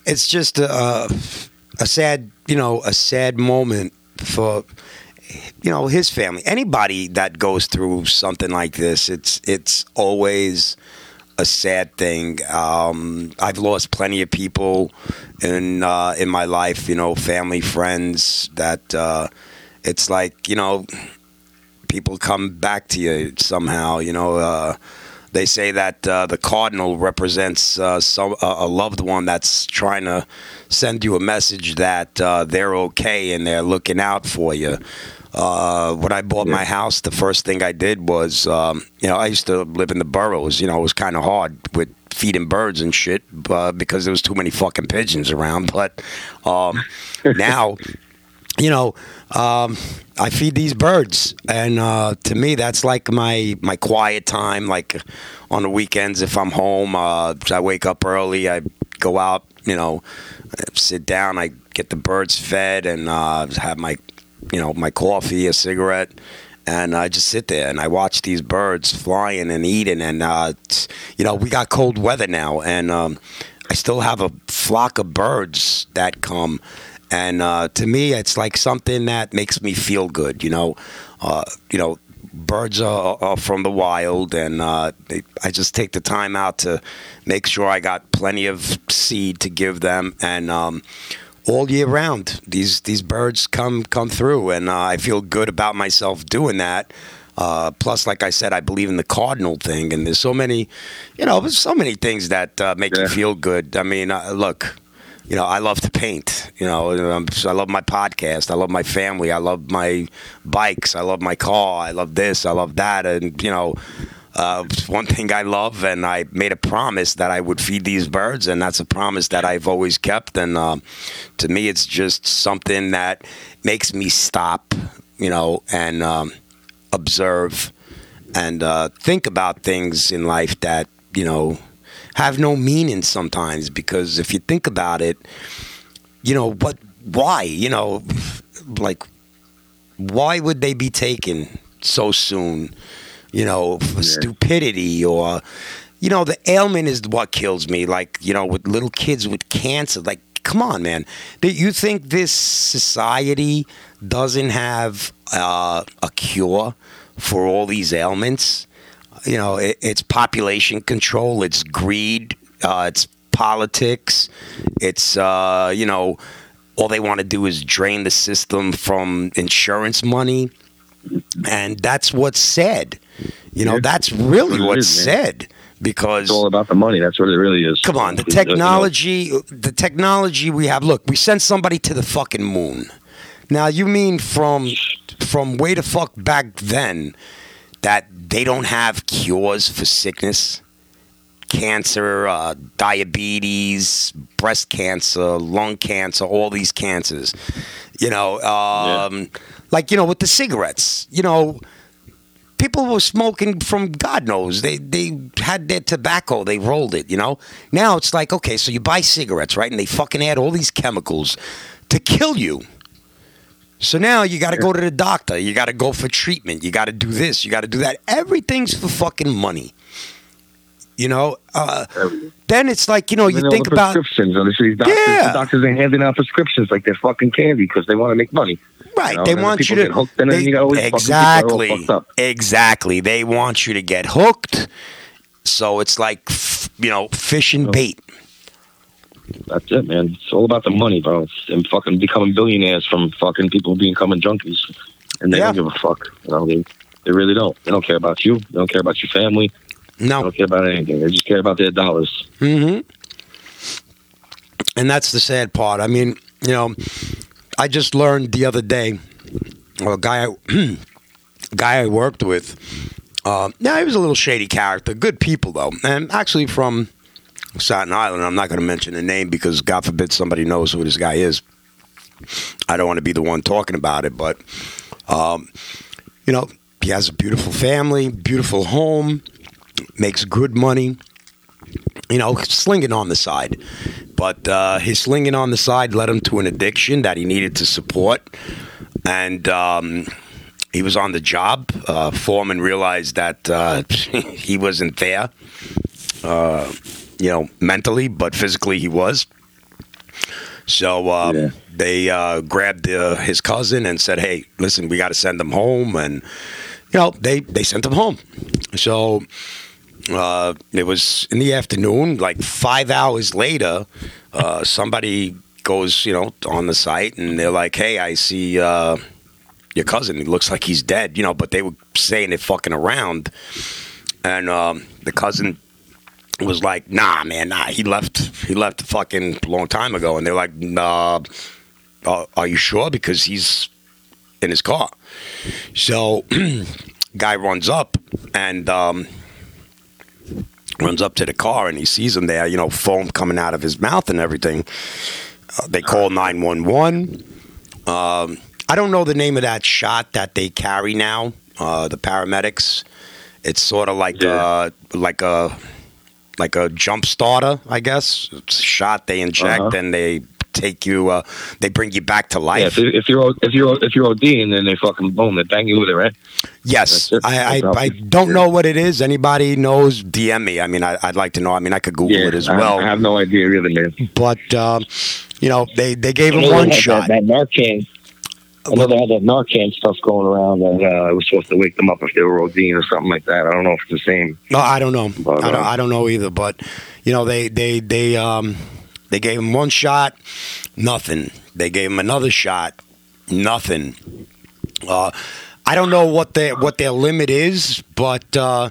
it's just uh, a sad... you know, a sad moment for, you know, his family. Anybody that goes through something like this, it's it's always a sad thing. Um, I've lost plenty of people in uh, in my life, you know, family, friends, that uh, it's like, you know, people come back to you somehow, you know. Uh, they say that uh, the cardinal represents uh, some, uh, a loved one that's trying to send you a message that uh, they're okay and they're looking out for you. Uh, when I bought yeah. my house, the first thing I did was, um, you know, I used to live in the boroughs. You know, it was kind of hard with feeding birds and shit uh, because there was too many fucking pigeons around. But um, now, you know, um, I feed these birds. And uh, to me, that's like my, my quiet time. Like on the weekends, if I'm home, uh, I wake up early, I go out, you know, sit down, I get the birds fed and uh, have my... you know, my coffee, a cigarette, and I just sit there and I watch these birds flying and eating. And, uh, you know, we got cold weather now, and um, I still have a flock of birds that come. And uh, to me, it's like something that makes me feel good, you know. Uh, you know, birds are, are from the wild, and uh, they, I just take the time out to make sure I got plenty of seed to give them. And, um all year round, these these birds come come through, and uh, I feel good about myself doing that. Uh, plus, like I said, I believe in the cardinal thing, and there's so many, you know, there's so many things that uh, make yeah. you feel good. I mean, uh, look, you know, I love to paint. You know, I love my podcast. I love my family. I love my bikes. I love my car. I love this. I love that. And you know, uh, one thing I love, and I made a promise that I would feed these birds, and that's a promise that I've always kept. And uh, to me, it's just something that makes me stop, you know, and um, observe and uh, think about things in life that, you know, have no meaning sometimes. Because if you think about it, you know, what, why, you know, like, why would they be taken so soon? You know, for stupidity or, you know, the ailment is what kills me. Like, you know, with little kids with cancer. Like, come on, man. You think this society doesn't have uh, a cure for all these ailments? You know, it, it's population control. It's greed. Uh, it's politics. It's, uh, you know, all they want to do is drain the system from insurance money. And that's what's said. You know, that's really what's said, because it's all about the money. That's what it really is. Come on, the technology, the technology we have. Look, we sent somebody to the fucking moon. Now, you mean from from way the fuck back then that they don't have cures for sickness, cancer, uh, diabetes, breast cancer, lung cancer, all these cancers. You know, um, yeah. like, you know, with the cigarettes, you know. People were smoking from God knows. They they had their tobacco. They rolled it, you know? Now it's like, okay, so you buy cigarettes, right? And they fucking add all these chemicals to kill you. So now you got to go to the doctor. You got to go for treatment. You got to do this. You got to do that. Everything's for fucking money. You know, uh, then it's like, you know, you think about prescriptions. Obviously, doctors, yeah. the doctors ain't handing out prescriptions like they're fucking candy because they want to make money. Right. You know? They and want the you to. Hooked, they, you know, exactly. Exactly. They want you to get hooked. So it's like, you know, fish and bait. That's it, man. It's all about the money, bro. And fucking becoming billionaires from fucking people becoming junkies. And they yeah. don't give a fuck. You know, they, they really don't. They don't care about you. They don't care about your family. No. They don't care about anything. They just care about their dollars. Mm-hmm. And that's the sad part. I mean, you know, I just learned the other day, well, a guy I, guy I worked with, uh, yeah, he was a little shady character. Good people, though. And actually from Staten Island. I'm not going to mention the name because, God forbid, somebody knows who this guy is. I don't want to be the one talking about it. But, um, you know, he has a beautiful family, beautiful home. Makes good money, you know, slinging on the side. But uh, his slinging on the side led him to an addiction that he needed to support. And um, he was on the job. Uh, foreman realized that uh, he wasn't there, uh, you know, mentally, but physically he was. So um, yeah. they uh, grabbed uh, his cousin and said, hey, listen, we got to send him home. And, you know, they, they sent him home. So Uh, it was in the afternoon, like five hours later, uh, somebody goes, you know, on the site and they're like, hey, I see uh, your cousin. He looks like he's dead, you know, but they were saying they're fucking around. And um, the cousin was like, nah, man, nah, he left. He left a fucking long time ago. And they're like, nah, uh, are you sure? Because he's in his car. So guy runs up and... Um, runs up to the car, and he sees him there, you know, foam coming out of his mouth and everything. Uh, they call nine one one. Um, I don't know the name of that shot that they carry now, uh, the paramedics. It's sort of like yeah. uh, like a like a jump starter, I guess. It's a shot they inject, uh-huh. and they take you, uh, they bring you back to life. Yeah, if you're if you're if you're ODing, then they fucking boom, they bang you with it, right? Yes, I, I I don't know what it is. Anybody knows? D M me. I mean, I, I'd like to know. I mean, I could Google yeah, it as I, well. I have no idea really, man. But um, you know, they they gave him one shot. That, that Narcan. I know they had that Narcan stuff going around, and uh, it was supposed to wake them up if they were ODing or something like that. I don't know if it's the same. No, I don't know. But, I don't. Uh, I don't know either. But you know, they they they um. They gave him one shot, nothing. They gave him another shot, nothing. Uh, I don't know what their what their limit is, but uh,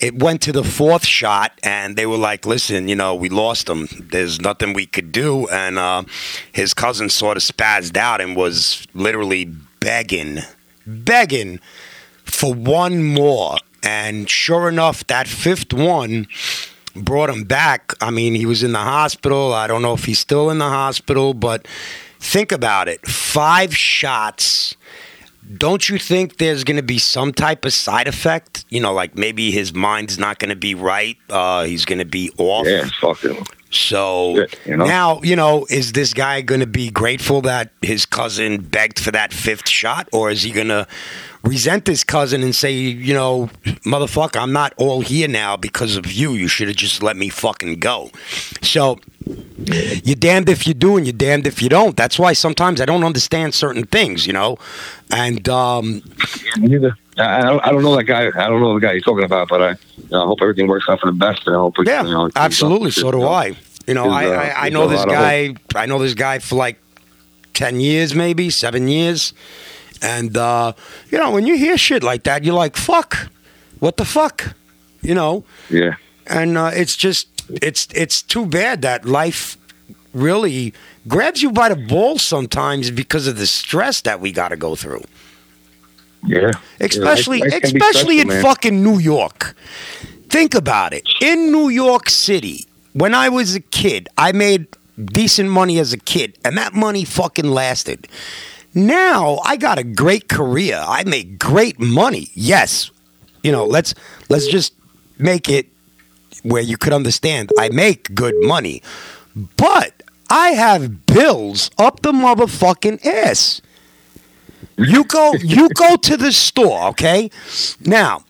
it went to the fourth shot, and they were like, "Listen, you know, we lost him. There's nothing we could do." And uh, his cousin sort of spazzed out and was literally begging, begging for one more. And sure enough, that fifth one brought him back. I mean, he was in the hospital. I don't know if he's still in the hospital, but think about it. Five shots. Don't you think there's going to be some type of side effect? You know, like maybe his mind's not going to be right. Uh, he's going to be off. Yeah, fuck him. So Shit, you know? now, you know, is this guy going to be grateful that his cousin begged for that fifth shot? Or is he going to resent his cousin and say, you know, motherfucker, I'm not all here now because of you. You should have just let me fucking go. So you're damned if you do and you're damned if you don't. That's why sometimes I don't understand certain things, you know. And um, neither. I don't, I don't know that guy. I don't know the guy you're talking about, but I, you know, I hope everything works out for the best. And I hope we, yeah, you know, absolutely. So do I. You know, I, I, I know this guy. I know this guy for like ten years, maybe seven years. And uh, you know, when you hear shit like that, you're like, "Fuck, what the fuck?" You know. Yeah. And uh, it's just, it's it's too bad that life really grabs you by the balls sometimes because of the stress that we got to go through. Yeah. Especially, yeah, I, I especially in man. fucking New York. Think about it. In New York City, when I was a kid, I made decent money as a kid, and that money fucking lasted. Now I got a great career. I make great money. Yes. You know, let's let's just make it where you could understand. I make good money. But I have bills up the motherfucking ass. You go you go to the store, okay? Now,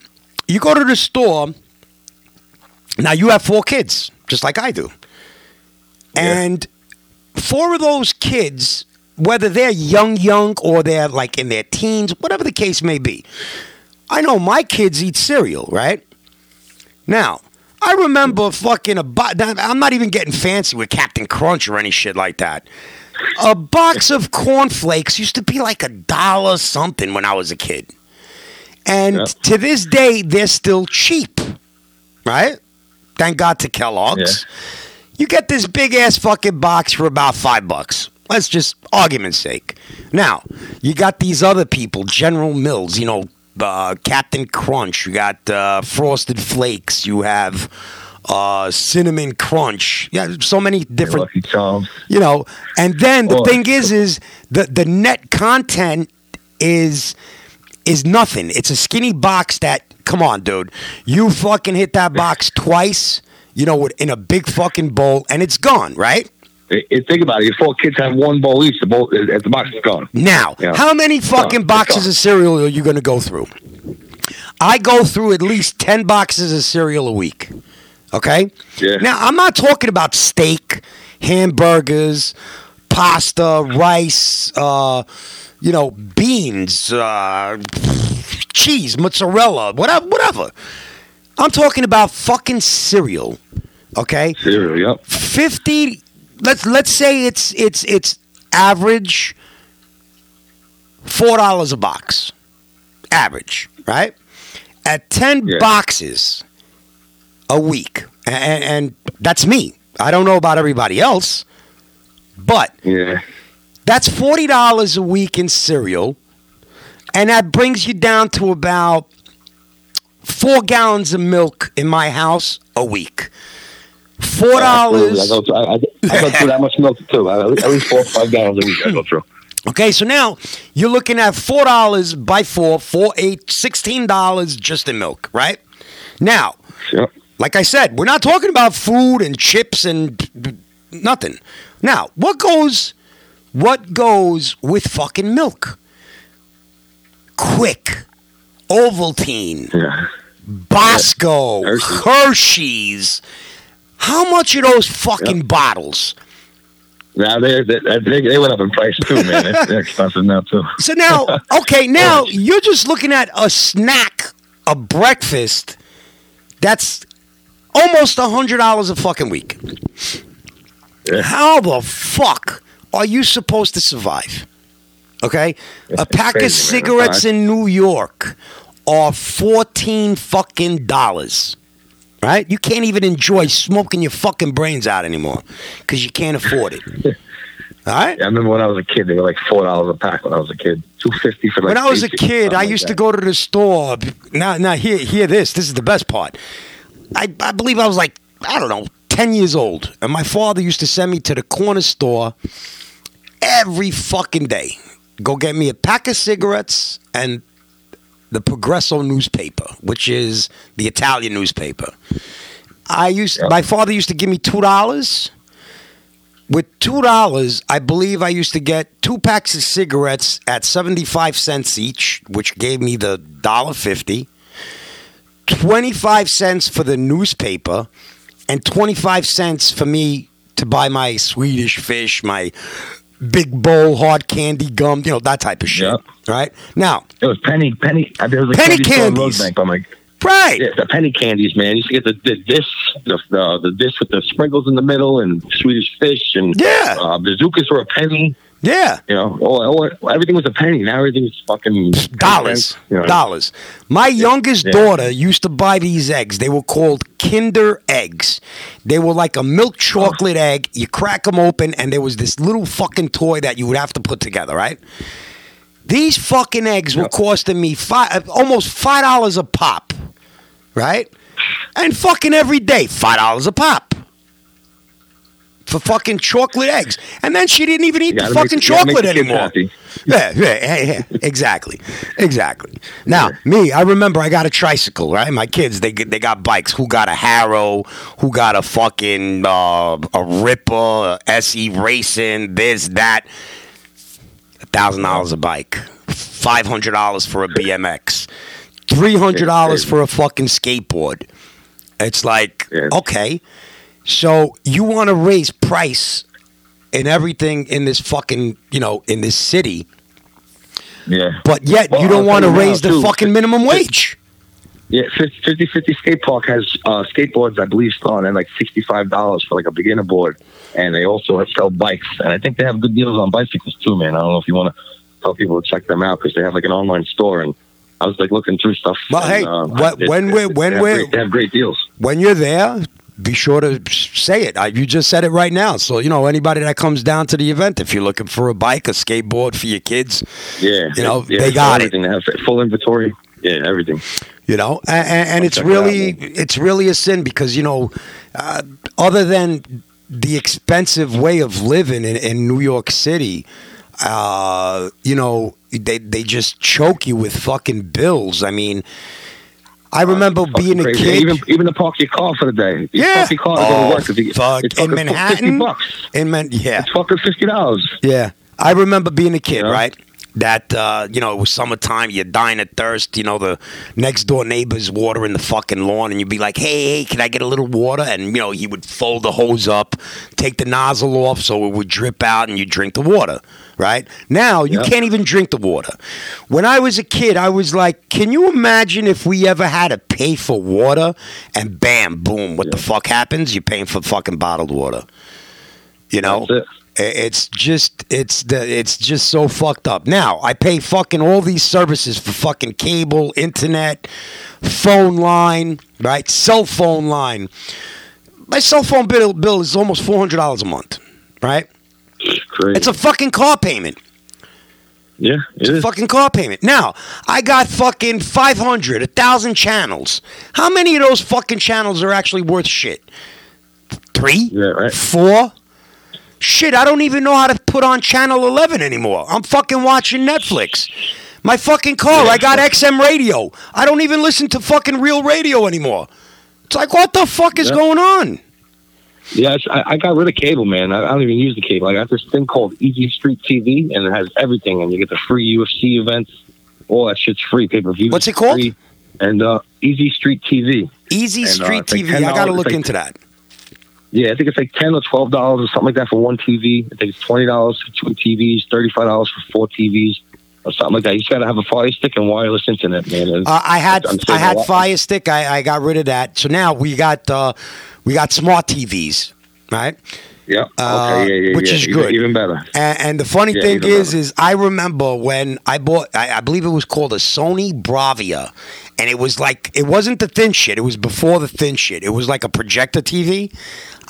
you go to the store. Now, you have four kids, just like I do. And yeah. four of those kids, whether they're young, young, or they're like in their teens, whatever the case may be. I know my kids eat cereal, right? Now, I remember fucking a box. I'm not even getting fancy with Captain Crunch or any shit like that. A box of cornflakes used to be like a dollar something when I was a kid. And yeah. to this day, they're still cheap, right? Thank God to Kellogg's. Yeah. You get this big-ass fucking box for about five bucks. Let's just, argument's sake. Now, you got these other people, General Mills, you know, uh, Captain Crunch. You got uh, Frosted Flakes. You have uh, Cinnamon Crunch. Yeah, so many different, you know. And then the oh. thing is, is the, the net content is is nothing. It's a skinny box that, come on, dude. You fucking hit that box twice, you know, in a big fucking bowl, and it's gone, right? It, it, think about it. Your four kids have one bowl each. The bowl, it, the box is gone. Now, yeah. how many fucking boxes of cereal are you going to go through? I go through at least ten boxes of cereal a week. Okay? Yeah. Now, I'm not talking about steak, hamburgers, pasta, rice, uh, you know, beans, uh, cheese, mozzarella, whatever. whatever. I'm talking about fucking cereal. Okay? Cereal, yep. fifty let's let's say it's it's it's average four dollars a box. Average, right? At ten yeah. boxes a week. And, and that's me. I don't know about everybody else, but yeah. that's forty dollars a week in cereal, and that brings you down to about four gallons of milk in my house a week. Four dollars. Uh, I, I, I go through that much milk too. I, at least four or five gallons a week I go through. Okay, so now you're looking at four dollars by four, four, eight, sixteen dollars just in milk, right? Now, sure. like I said, we're not talking about food and chips and nothing. Now, what goes, what goes with fucking milk? Quick, Ovaltine, yeah. Bosco, yeah. Hershey's. Hershey's. How much are those fucking yeah. bottles? Now they they they went up in price too, man. They're, they're expensive now too. So now, okay, now you're just looking at a snack, a breakfast that's almost a hundred dollars a fucking week. Yeah. How the fuck are you supposed to survive? Okay, a pack crazy, of cigarettes man. in New York are fourteen fucking dollars. Right? You can't even enjoy smoking your fucking brains out anymore because you can't afford it. All right? Yeah, I remember when I was a kid, they were like four dollars a pack when I was a kid. two fifty for like When I was a kid, I used like to go to the store. Now, now hear, hear this. This is the best part. I, I believe I was like, I don't know, ten years old. And my father used to send me to the corner store every fucking day. Go get me a pack of cigarettes and the Progresso newspaper, which is the Italian newspaper. I used yep. my father used to give me two dollars. With two dollars, I believe I used to get two packs of cigarettes at seventy-five cents each, which gave me the one dollar fifty, twenty-five cents for the newspaper, and twenty-five cents for me to buy my Swedish fish, my big bowl, hard candy, gum, you know, that type of shit. Yep. Right? Now, it was penny, penny, I mean, it was like penny candies. Bank, I'm like, right. Yeah, the penny candies, man. You used to get the, the this, the, the, the this with the sprinkles in the middle and Swedish fish and yeah. uh, bazookas were a penny. Yeah. You know, all, all, everything was a penny. Now everything's fucking dollars. You know? Dollars. My youngest yeah. daughter used to buy these eggs. They were called Kinder eggs. They were like a milk chocolate oh. egg. You crack them open, and there was this little fucking toy that you would have to put together, right? These fucking eggs were costing me five, almost five dollars a pop, right? And fucking every day, five dollars a pop. For fucking chocolate eggs. And then she didn't even eat the fucking make, chocolate anymore. Yeah, yeah, yeah, yeah. Exactly. Exactly. Now, me, I remember I got a tricycle, right? My kids, they they got bikes. Who got a Harrow? Who got a fucking uh, a Ripper, S E Racing, this, that. one thousand dollars a bike. five hundred dollars for a B M X. three hundred dollars for a fucking skateboard. It's like, okay. So you want to raise price in everything in this fucking, you know, in this city. Yeah. But yet well, you don't want to raise the too. fucking minimum wage. Yeah, fifty fifty Skate Park has uh, skateboards, I believe, starting at like sixty-five dollars for like a beginner board. And they also sell bikes. And I think they have good deals on bicycles too, man. I don't know if you want to tell people to check them out because they have like an online store. And I was like looking through stuff. Well, and, hey, uh, what, it, when we're, when they we're, great, they have great deals. When you're there, be sure to say it. I, you just said it right now. So, you know, anybody that comes down to the event, if you're looking for a bike, a skateboard for your kids, yeah, you know, yeah, they got it. They have full inventory. Yeah, everything. You know, and, and, and it's really, it out, it's really a sin because, you know, uh, other than the expensive way of living in, in New York City, uh, you know, they, they just choke you with fucking bills. I mean, I remember uh, being crazy. a kid. Even, even the park your car for the day. You yeah. Park your car oh, work you, fuck. It's in Manhattan. fifty bucks. In Man- yeah. It's fucking fifty dollars. Yeah. I remember being a kid, yeah. right? that, uh, you know, it was summertime, you're dying of thirst, you know, the next door neighbor's watering the fucking lawn, and you'd be like, hey, hey, can I get a little water? And, you know, he would fold the hose up, take the nozzle off so it would drip out, and you drink the water, right? Now, you yeah. can't even drink the water. When I was a kid, I was like, can you imagine if we ever had to pay for water? And bam, boom, what yeah. the fuck happens? You're paying for fucking bottled water. You know? That's it. It's just, it's the, it's just so fucked up. Now, I pay fucking all these services for fucking cable, internet, phone line, right? Cell phone line. My cell phone bill, bill is almost four hundred dollars a month, right? It's crazy. It's a fucking car payment. Yeah, it it's a is. fucking car payment. Now, I got fucking five hundred, one thousand channels. How many of those fucking channels are actually worth shit? Three? Yeah, right. Four? Shit, I don't even know how to put on Channel eleven anymore. I'm fucking watching Netflix. My fucking car, I got X M radio. I don't even listen to fucking real radio anymore. It's like, what the fuck is yeah. going on? Yeah, I, I got rid of cable, man. I, I don't even use the cable. I got this thing called Easy Street T V, and it has everything. And you get the free U F C events. All that shit's free. Pay-per-view. What's it called? Free. And uh, Easy Street T V. Easy and, Street uh, T V. Like I got to look like into that. Yeah, I think it's like ten or twelve dollars or something like that for one T V. I think it's twenty dollars for two T Vs, thirty-five dollars for four T Vs, or something like that. You just got to have a Fire Stick and wireless internet, man. Uh, I had I had Fire Stick. I, I got rid of that. So now we got uh, we got smart T Vs, right? Yeah. Okay. Uh, yeah, yeah, which yeah. is even, good, even better. And, and the funny yeah, thing is, better. is I remember when I bought, I, I believe it was called a Sony Bravia, and it was like it wasn't the thin shit. It was before the thin shit. It was like a projector T V.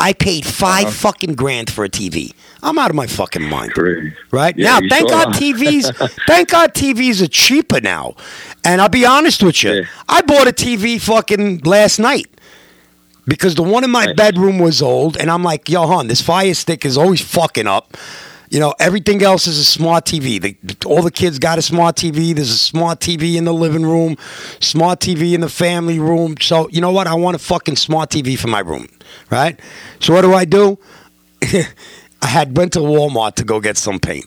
I paid five uh-huh. fucking grand for a T V. I'm out of my fucking mind, Great. right yeah, now. Thank God T Vs, thank God T Vs are cheaper now. And I'll be honest with you, yeah. I bought a T V fucking last night. Because the one in my bedroom was old, and I'm like, yo, hon, this Fire Stick is always fucking up. You know, everything else is a smart T V. The, all the kids got a smart T V. There's a smart T V in the living room, smart T V in the family room. So, you know what? I want a fucking smart T V for my room, right? So what do I do? I had went to Walmart to go get some paint.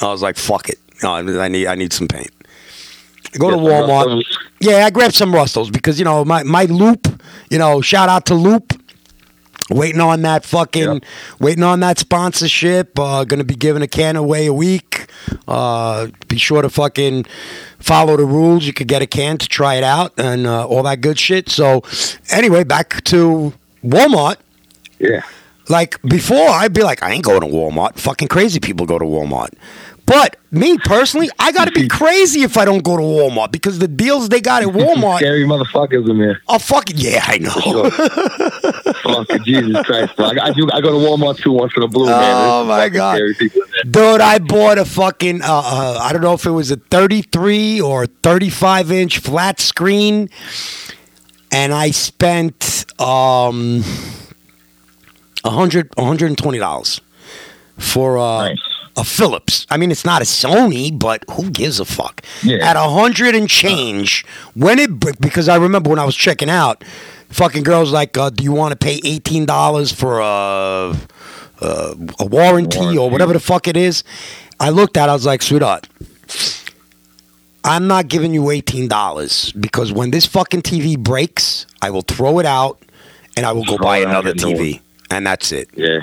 I was like, fuck it. No, I need, I need some paint. I go to Walmart. Yeah, I grabbed some Rustles because, you know, my, my Loop, you know, shout out to Loop. Waiting on that fucking, yep. waiting on that sponsorship. Uh, going to be giving a can away a week. Uh, be sure to fucking follow the rules. You could get a can to try it out and uh, all that good shit. So, anyway, back to Walmart. Yeah. Like, before, I'd be like, I ain't going to Walmart. Fucking crazy people go to Walmart. But me personally, I gotta be crazy if I don't go to Walmart because the deals they got at Walmart. Scary motherfuckers in there. Oh fuck yeah, I know. Sure. Fuck Jesus Christ, bro. I, I do. I go to Walmart too once in a blue. Oh man. my god, dude! I bought a fucking. Uh, uh, I don't know if it was a thirty-three or thirty-five inch flat screen, and I spent um, a hundred, one hundred and twenty dollars for. Uh, nice. A Philips. I mean, it's not a Sony, but who gives a fuck? Yeah. At a hundred and change, when it because I remember when I was checking out, fucking girls like, uh, do you want to pay eighteen dollars for a a, a warranty, warranty or whatever the fuck it is? I looked at, it, I was like, sweetheart, I'm not giving you eighteen dollars because when this fucking T V breaks, I will throw it out and I will go throw buy another T V, and that's it. Yeah.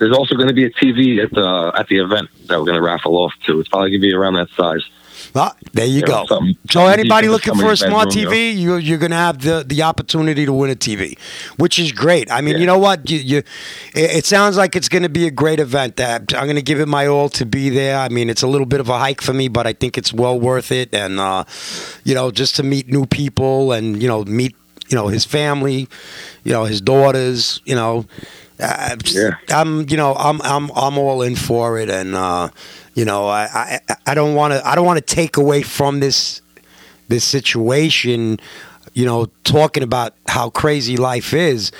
There's also going to be a T V at the at the event that we're going to raffle off to. It's probably going to be around that size. Well, there you, you go. Know, something, so something anybody looking for a smart bedroom, T V, you know? you're, you're going to have the, the opportunity to win a T V, which is great. I mean, yeah. you know what? You, you, it, it sounds like it's going to be a great event. That I'm going to give it my all to be there. I mean, it's a little bit of a hike for me, but I think it's well worth it. And, uh, you know, just to meet new people and, you know, meet, you know, his family, you know, his daughters, you know. Uh, yeah. I'm, you know, I'm, I'm, I'm all in for it, and uh, you know, I, I, I don't want to, I don't want to take away from this, this situation, you know, talking about how crazy life is,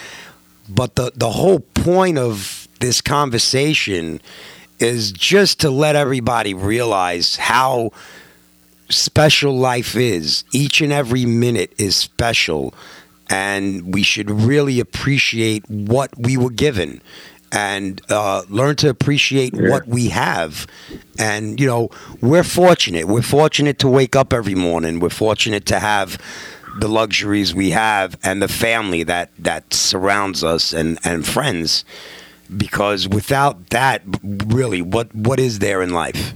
but the, the whole point of this conversation is just to let everybody realize how special life is. Each and every minute is special. And we should really appreciate what we were given. and uh, learn to appreciate yeah. what we have. And, you know, we're fortunate. We're fortunate to wake up every morning. We're fortunate to have the luxuries we have and the family that, that surrounds us and, and friends. Because without that, really, what, what is there in life?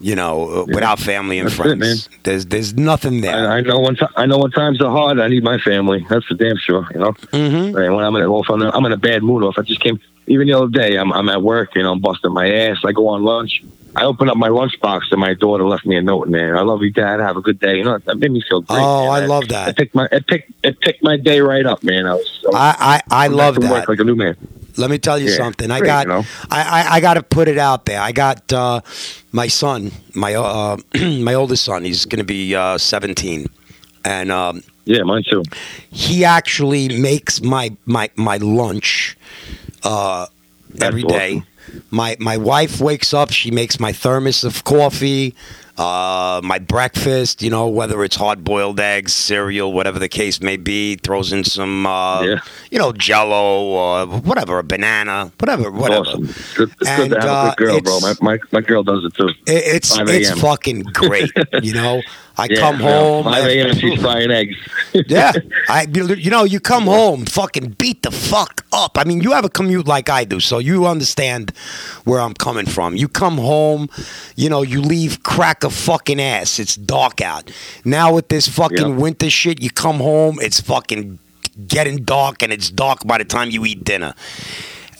You know, yeah. without family and that's friends, it, there's there's nothing there. I, I know when t- I know when times are hard, I need my family. That's for damn sure. You know, mm-hmm. and when I'm in a, I'm in a bad mood, or if I just came, even the other day, I'm I'm at work, you know, I'm busting my ass. I go on lunch. I open up my lunchbox, and my daughter left me a note in there. I love you, Dad. Have a good day. You know, that made me feel great. Oh, man. I love that. It picked my it picked it picked my day right up, man. I was so, I I, I love that. Work like a new man. Let me tell you yeah, something. I got, you know. I, I, I got to put it out there. I got uh, my son, my uh, my oldest son. He's going to be uh, seventeen, and um, yeah, mine too. He actually makes my my my lunch uh, every awesome. day. My my wife wakes up. She makes my thermos of coffee, uh, my breakfast. You know, whether it's hard boiled eggs, cereal, whatever the case may be. Throws in some, uh, yeah. you know, Jello or whatever, a banana, whatever, whatever. Awesome. Good, it's and, good to have uh, a good girl, bro. My, my my girl does it too. It's it's fucking great. You know, I yeah, come home. Five a m. She's frying eggs. yeah, I you know you come home, fucking beat the fuck up. I mean, you have a commute like I do, so you understand where I'm coming from. You come home, you know, you leave crack a fucking ass. It's dark out. Now with this fucking yeah. winter shit, you come home, it's fucking getting dark, and it's dark by the time you eat dinner.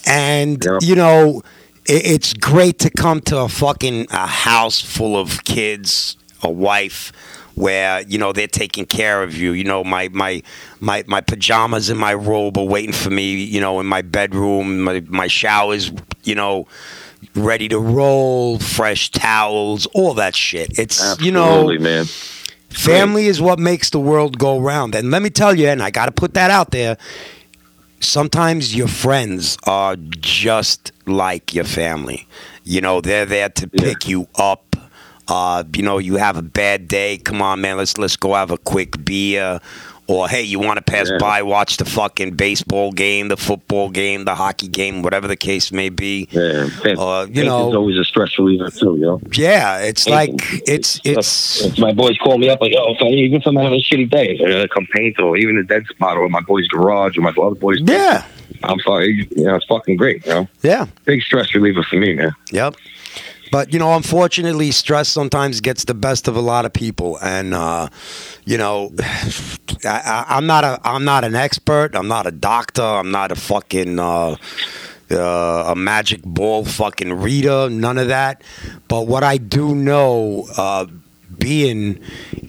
And, yeah. you know, it, it's great to come to a fucking a house full of kids, a wife, where, you know, they're taking care of you. You know, my my, my, my pajamas and my robe are waiting for me, you know, in my bedroom. My, my shower's, you know, ready to roll, fresh towels, all that shit. It's, absolutely, you know, man. Family is what makes the world go round. And let me tell you, and I got to put that out there, sometimes your friends are just like your family. You know, they're there to pick yeah. you up. Uh, you know, you have a bad day. Come on, man. Let's let's go have a quick beer. Or, hey, you want to pass yeah. by, watch the fucking baseball game, the football game, the hockey game, whatever the case may be. Yeah, uh, you know, it's always a stress reliever too, you know. Yeah, it's painting. like it's it's, it's my boys call me up like, oh, even if I'm having a shitty day, I come paint or even a dead spot or my boy's garage or my other boys. Yeah, I'm sorry, you know, it's fucking great, you know. Yeah, big stress reliever for me, man. Yep. But, you know, unfortunately, stress sometimes gets the best of a lot of people. And, uh, you know, I, I'm not a I'm not an expert. I'm not a doctor. I'm not a fucking uh, uh, a magic ball fucking reader. None of that. But what I do know, uh, being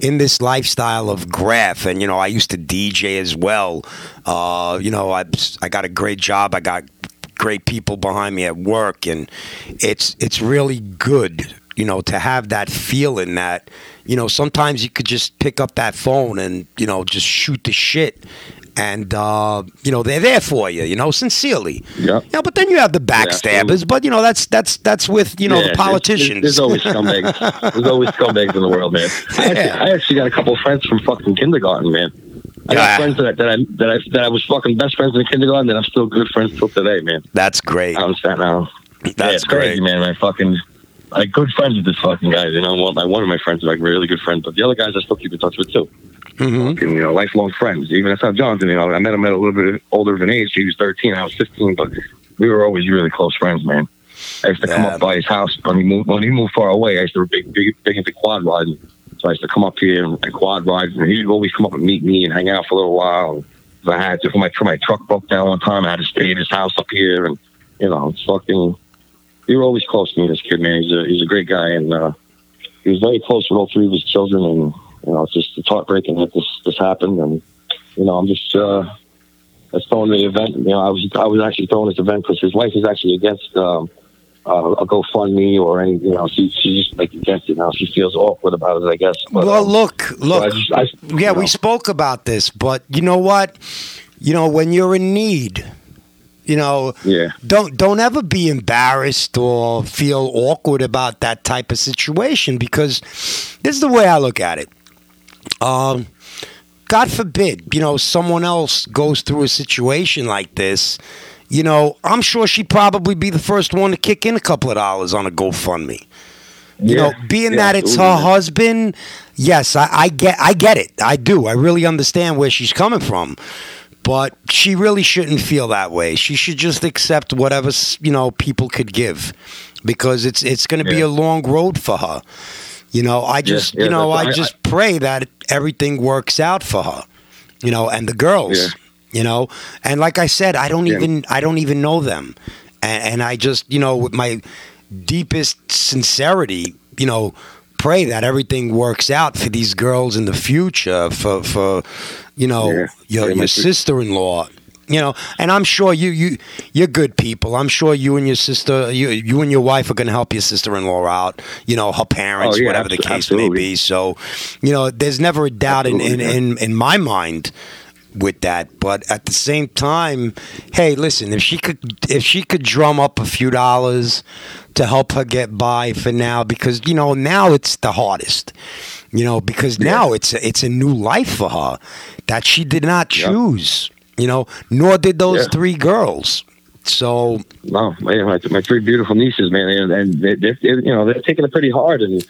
in this lifestyle of graph, and, you know, I used to D J as well. Uh, you know, I, I got a great job. I got great people behind me at work, and it's it's really good, you know, to have that feeling that, you know, sometimes you could just pick up that phone and, you know, just shoot the shit, and uh, you know, they're there for you, you know, sincerely. Yeah. You know, but then you have the backstabbers, yeah, but you know, that's that's that's with, you know, yeah, the politicians. There's, there's always scumbags. There's always scumbags in the world, man. I, yeah. actually, I actually got a couple of friends from fucking kindergarten, man. I got yeah. friends that, that I that I that I was fucking best friends in kindergarten that I'm still good friends till today, man. That's great. I'm sad now. That's yeah, it's crazy, great, man. I fucking like good friends with this fucking guy. You know, one one of my friends is like really good friends, but the other guys I still keep in touch with too. Mm-hmm. Fucking, you know, lifelong friends. Even that's how Jonathan. You know, I met him at a little bit older of an age. He was thirteen. I was fifteen, but we were always really close friends, man. I used to yeah. come up by his house when he moved when he moved far away. I used to be big big, big into quad riding. So I used to come up here and, and quad rides, and he'd always come up and meet me and hang out for a little while. If I had to, my, my truck broke down one time, I had to stay at his house up here, and, you know, it's fucking, he was always close to me, this kid, man. He's a, he's a great guy, and uh, he was very close with all three of his children, and, you know, it's just it's heartbreaking that this, this happened, and, you know, I'm just, uh, I was throwing the event, you know, I was, I was actually throwing this event because his wife is actually against, um, Uh, a GoFundMe or any, you know, she, she's like against it now. She feels awkward about it, I guess. But, well, um, look, look. So I just, I, yeah, we know. spoke about this, but you know what? You know, when you're in need, you know, yeah. don't don't ever be embarrassed or feel awkward about that type of situation, because this is the way I look at it. Um, God forbid, you know, someone else goes through a situation like this. you know, I'm sure she'd probably be the first one to kick in a couple of dollars on a GoFundMe. You yeah. know, being yeah, that it's her husband, yes, I, I get I get it. I do. I really understand where she's coming from. But she really shouldn't feel that way. She should just accept whatever, you know, people could give, because it's it's going to yeah. be a long road for her. You know, I just, yeah, yeah, you know, I, I just I, pray that everything works out for her, you know, and the girls, yeah. you know. And like I said, I don't yeah. even, I don't even know them. And, and I just, you know, with my deepest sincerity, you know, pray that everything works out for these girls in the future, for, for you know, yeah. your, yeah, your sister-in-law. You know, and I'm sure you, you, you're good people. I'm sure you and your sister, you you and your wife are going to help your sister-in-law out, you know, her parents, oh, yeah, whatever abso- the case absolutely. may be. So, you know, there's never a doubt in, in, in, in my mind with that. But at the same time, hey, listen, if she could if she could drum up a few dollars to help her get by for now, because, you know, now it's the hardest. You know, because yeah. now it's a, it's a new life for her that she did not choose. Yeah. You know, nor did those yeah. three girls. So, wow, my, my three beautiful nieces, man, and, and they, they, they, you know, they're taking it pretty hard, and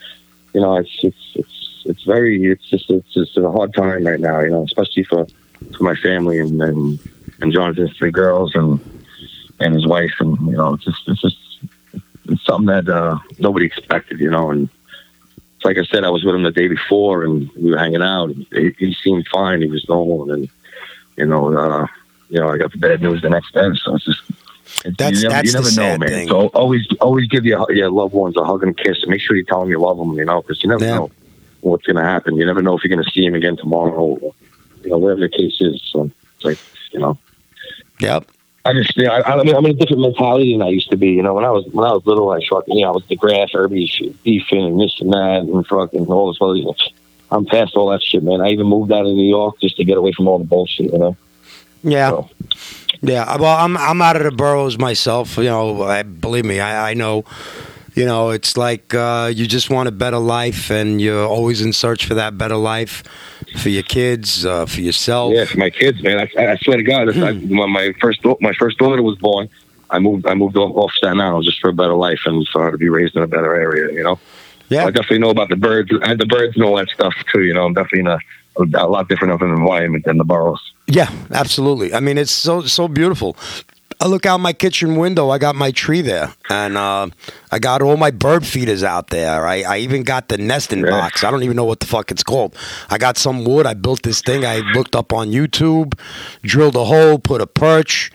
you know, it's it's it's, it's very, it's just it's just a hard time right now, you know, especially for, for my family and, and and Jonathan's three girls and and his wife, and you know, it's just it's just it's something that uh, nobody expected, you know, and it's like I said, I was with him the day before, and we were hanging out, and he, he seemed fine, he was normal, and then, You know, uh, you know, I got the bad news the next day, so it's just it's, that's you never, that's you never the sad know, man. Thing. So always, always give your your loved ones a hug and a kiss, and make sure you tell them you love them. You know, because you never yeah. know what's going to happen. You never know if you're going to see them again tomorrow, or you know, whatever the case is. So it's like, you know, yep. I just, you know, I, I mean, I'm in a different mentality than I used to be. You know, when I was when I was little, I shot, you know, I was the grass, Herbie, beefing, and this and that, and fucking all this other stuff. I'm past all that shit, man. I even moved out of New York just to get away from all the bullshit, you know? Yeah. So. Yeah. Well, I'm I'm out of the boroughs myself. You know, I, believe me, I, I know. You know, it's like uh, you just want a better life, and you're always in search for that better life for your kids, uh, for yourself. Yeah, for my kids, man. I, I swear to God, hmm. I, when my first my first daughter was born, I moved I moved off, off Staten Island just for a better life and for her to be raised in a better area, you know? Yeah. I definitely know about the birds, and the birds and all that stuff too. You know, I'm definitely in a, a lot different of an environment than the boroughs. Yeah, absolutely. I mean, it's so so beautiful. I look out my kitchen window. I got my tree there, and uh, I got all my bird feeders out there. I, I even got the nesting yeah. box. I don't even know what the fuck it's called. I got some wood. I built this thing. I looked up on YouTube, drilled a hole, put a perch.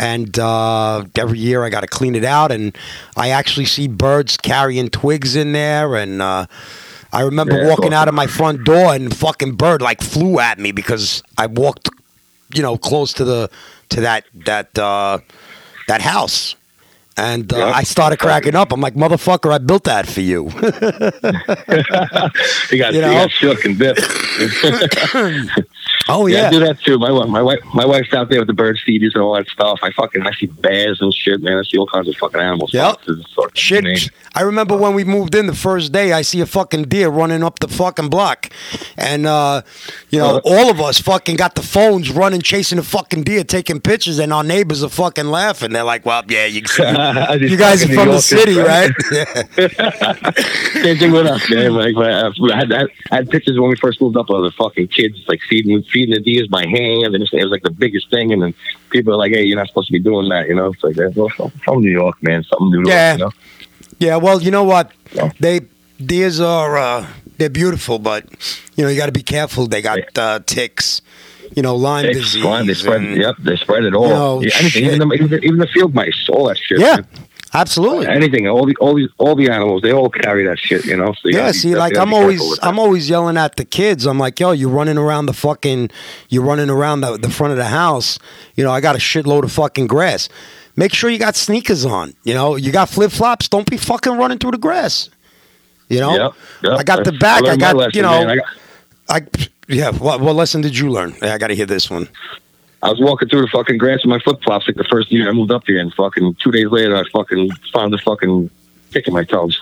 And uh, every year I got to clean it out, and I actually see birds carrying twigs in there. And uh, I remember yeah, walking awesome. out of my front door, and fucking bird like flew at me because I walked, you know, close to the to that that uh, that house. And uh, yeah. I started cracking up. I'm like, motherfucker, I built that for you. You got, you know? You got shook and bit. Oh yeah. yeah, I do that too. My my wife, my wife's out there with the bird feeders and all that stuff. I fucking I see bears and shit, man. I see all kinds of fucking animals. Yep. Sort of shit. Thing. I remember when we moved in the first day, I see a fucking deer running up the fucking block, and uh, you know, uh, all of us fucking got the phones running, chasing the fucking deer, taking pictures, and our neighbors are fucking laughing. They're like, "Well, yeah, you, you, you guys are from the city, right?" Yeah. Same thing with us, man. Like, I had, I had pictures when we first moved up of the fucking kids like feeding. feeding the deers by hand, and it was like the biggest thing, and then people are like, hey, you're not supposed to be doing that, you know? It's like, well, I'm from New York, man, something New York, yeah. you know? Yeah, well, you know what? Yeah. They, deers are, uh, they're beautiful, but, you know, you got to be careful. They got yeah. uh, ticks, you know, Lyme ticks, disease. Lyme, they spread, and, yep, they spread it all. You know, yeah, anything, even, the, even, the, even the field mice, all that shit. Yeah. Man. Absolutely, anything. All the all these all the animals, they all carry that shit, you know. So you yeah, see, be, like I'm always I'm always yelling at the kids. I'm like, yo, you're running around the fucking, you're running around the, the front of the house. You know, I got a shitload of fucking grass. Make sure you got sneakers on. You know, you got flip flops. Don't be fucking running through the grass. You know, yep, yep. I got the back. I, I got lesson, you know, man. I, got... I yeah. What, what lesson did you learn? I got to hear this one. I was walking through the fucking grass with my flip flops like the first year I moved up here, and fucking two days later I fucking found the fucking kick in my toes.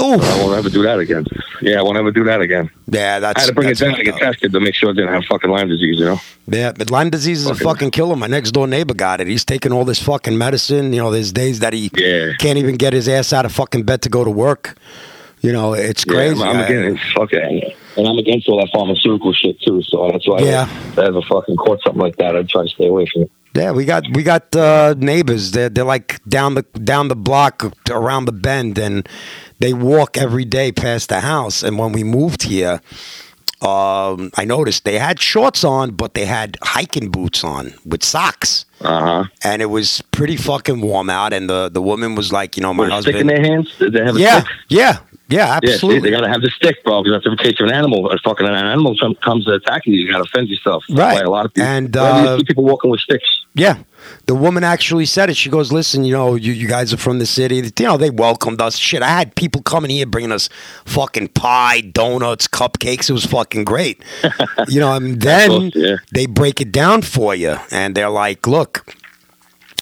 Oh, I won't ever do that again. Yeah, I won't ever do that again. Yeah, that's. I had to bring it down to get tested to make sure I didn't have fucking Lyme disease, you know? Yeah, but Lyme disease is fucking. a fucking killer. My next door neighbor got it. He's taking all this fucking medicine. You know, there's days that he yeah. can't even get his ass out of fucking bed to go to work. You know, it's crazy. Yeah, I'm against it. Okay. And I'm against all that pharmaceutical shit, too. So that's why yeah. if I ever fucking caught something like that, I'd try to stay away from it. Yeah, we got we got uh, neighbors. They're, they're like down the down the block, around the bend, and they walk every day past the house. And when we moved here, um, I noticed they had shorts on, but they had hiking boots on with socks. Uh-huh. And it was pretty fucking warm out. And the, the woman was like, you know, my Wait, husband. Stick in their hands? Did they have a yeah, stick? Yeah. Yeah, absolutely. Yeah, see, they gotta have the stick, bro. Because in case of an animal, a fucking an animal comes to attack you, you gotta fend yourself. Right. That's why a lot of people, and uh, you see people walking with sticks. Yeah, the woman actually said it. She goes, "Listen, you know, you, you guys are from the city. You know, they welcomed us. Shit, I had people coming here bringing us fucking pie, donuts, cupcakes. It was fucking great. You know, and then close, yeah. they break it down for you, and they're like, look."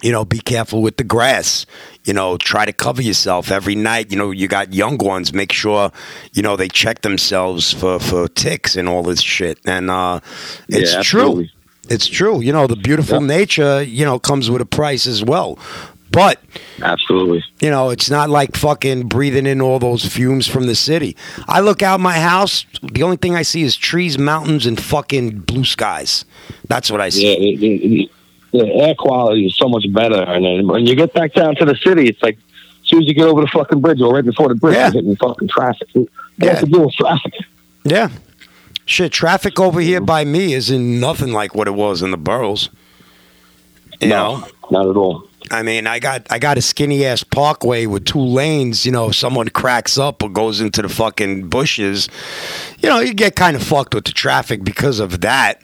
You know, be careful with the grass. You know, try to cover yourself every night. You know, you got young ones. Make sure, you know, they check themselves for, for ticks and all this shit. And uh, it's yeah, true. It's true. You know, the beautiful yeah. nature, you know, comes with a price as well. But absolutely, you know, it's not like fucking breathing in all those fumes from the city. I look out my house. The only thing I see is trees, mountains, and fucking blue skies. That's what I see. Yeah, yeah, yeah. The air quality is so much better, and then when you get back down to the city, it's like as soon as you get over the fucking bridge or right before the bridge, yeah. you're hitting fucking traffic. It yeah. has to do with traffic. Yeah, shit, traffic over here by me isn't nothing like what it was in the boroughs. You no, know, not at all. I mean, I got I got a skinny ass parkway with two lanes. You know, if someone cracks up or goes into the fucking bushes, you know, you get kind of fucked with the traffic because of that.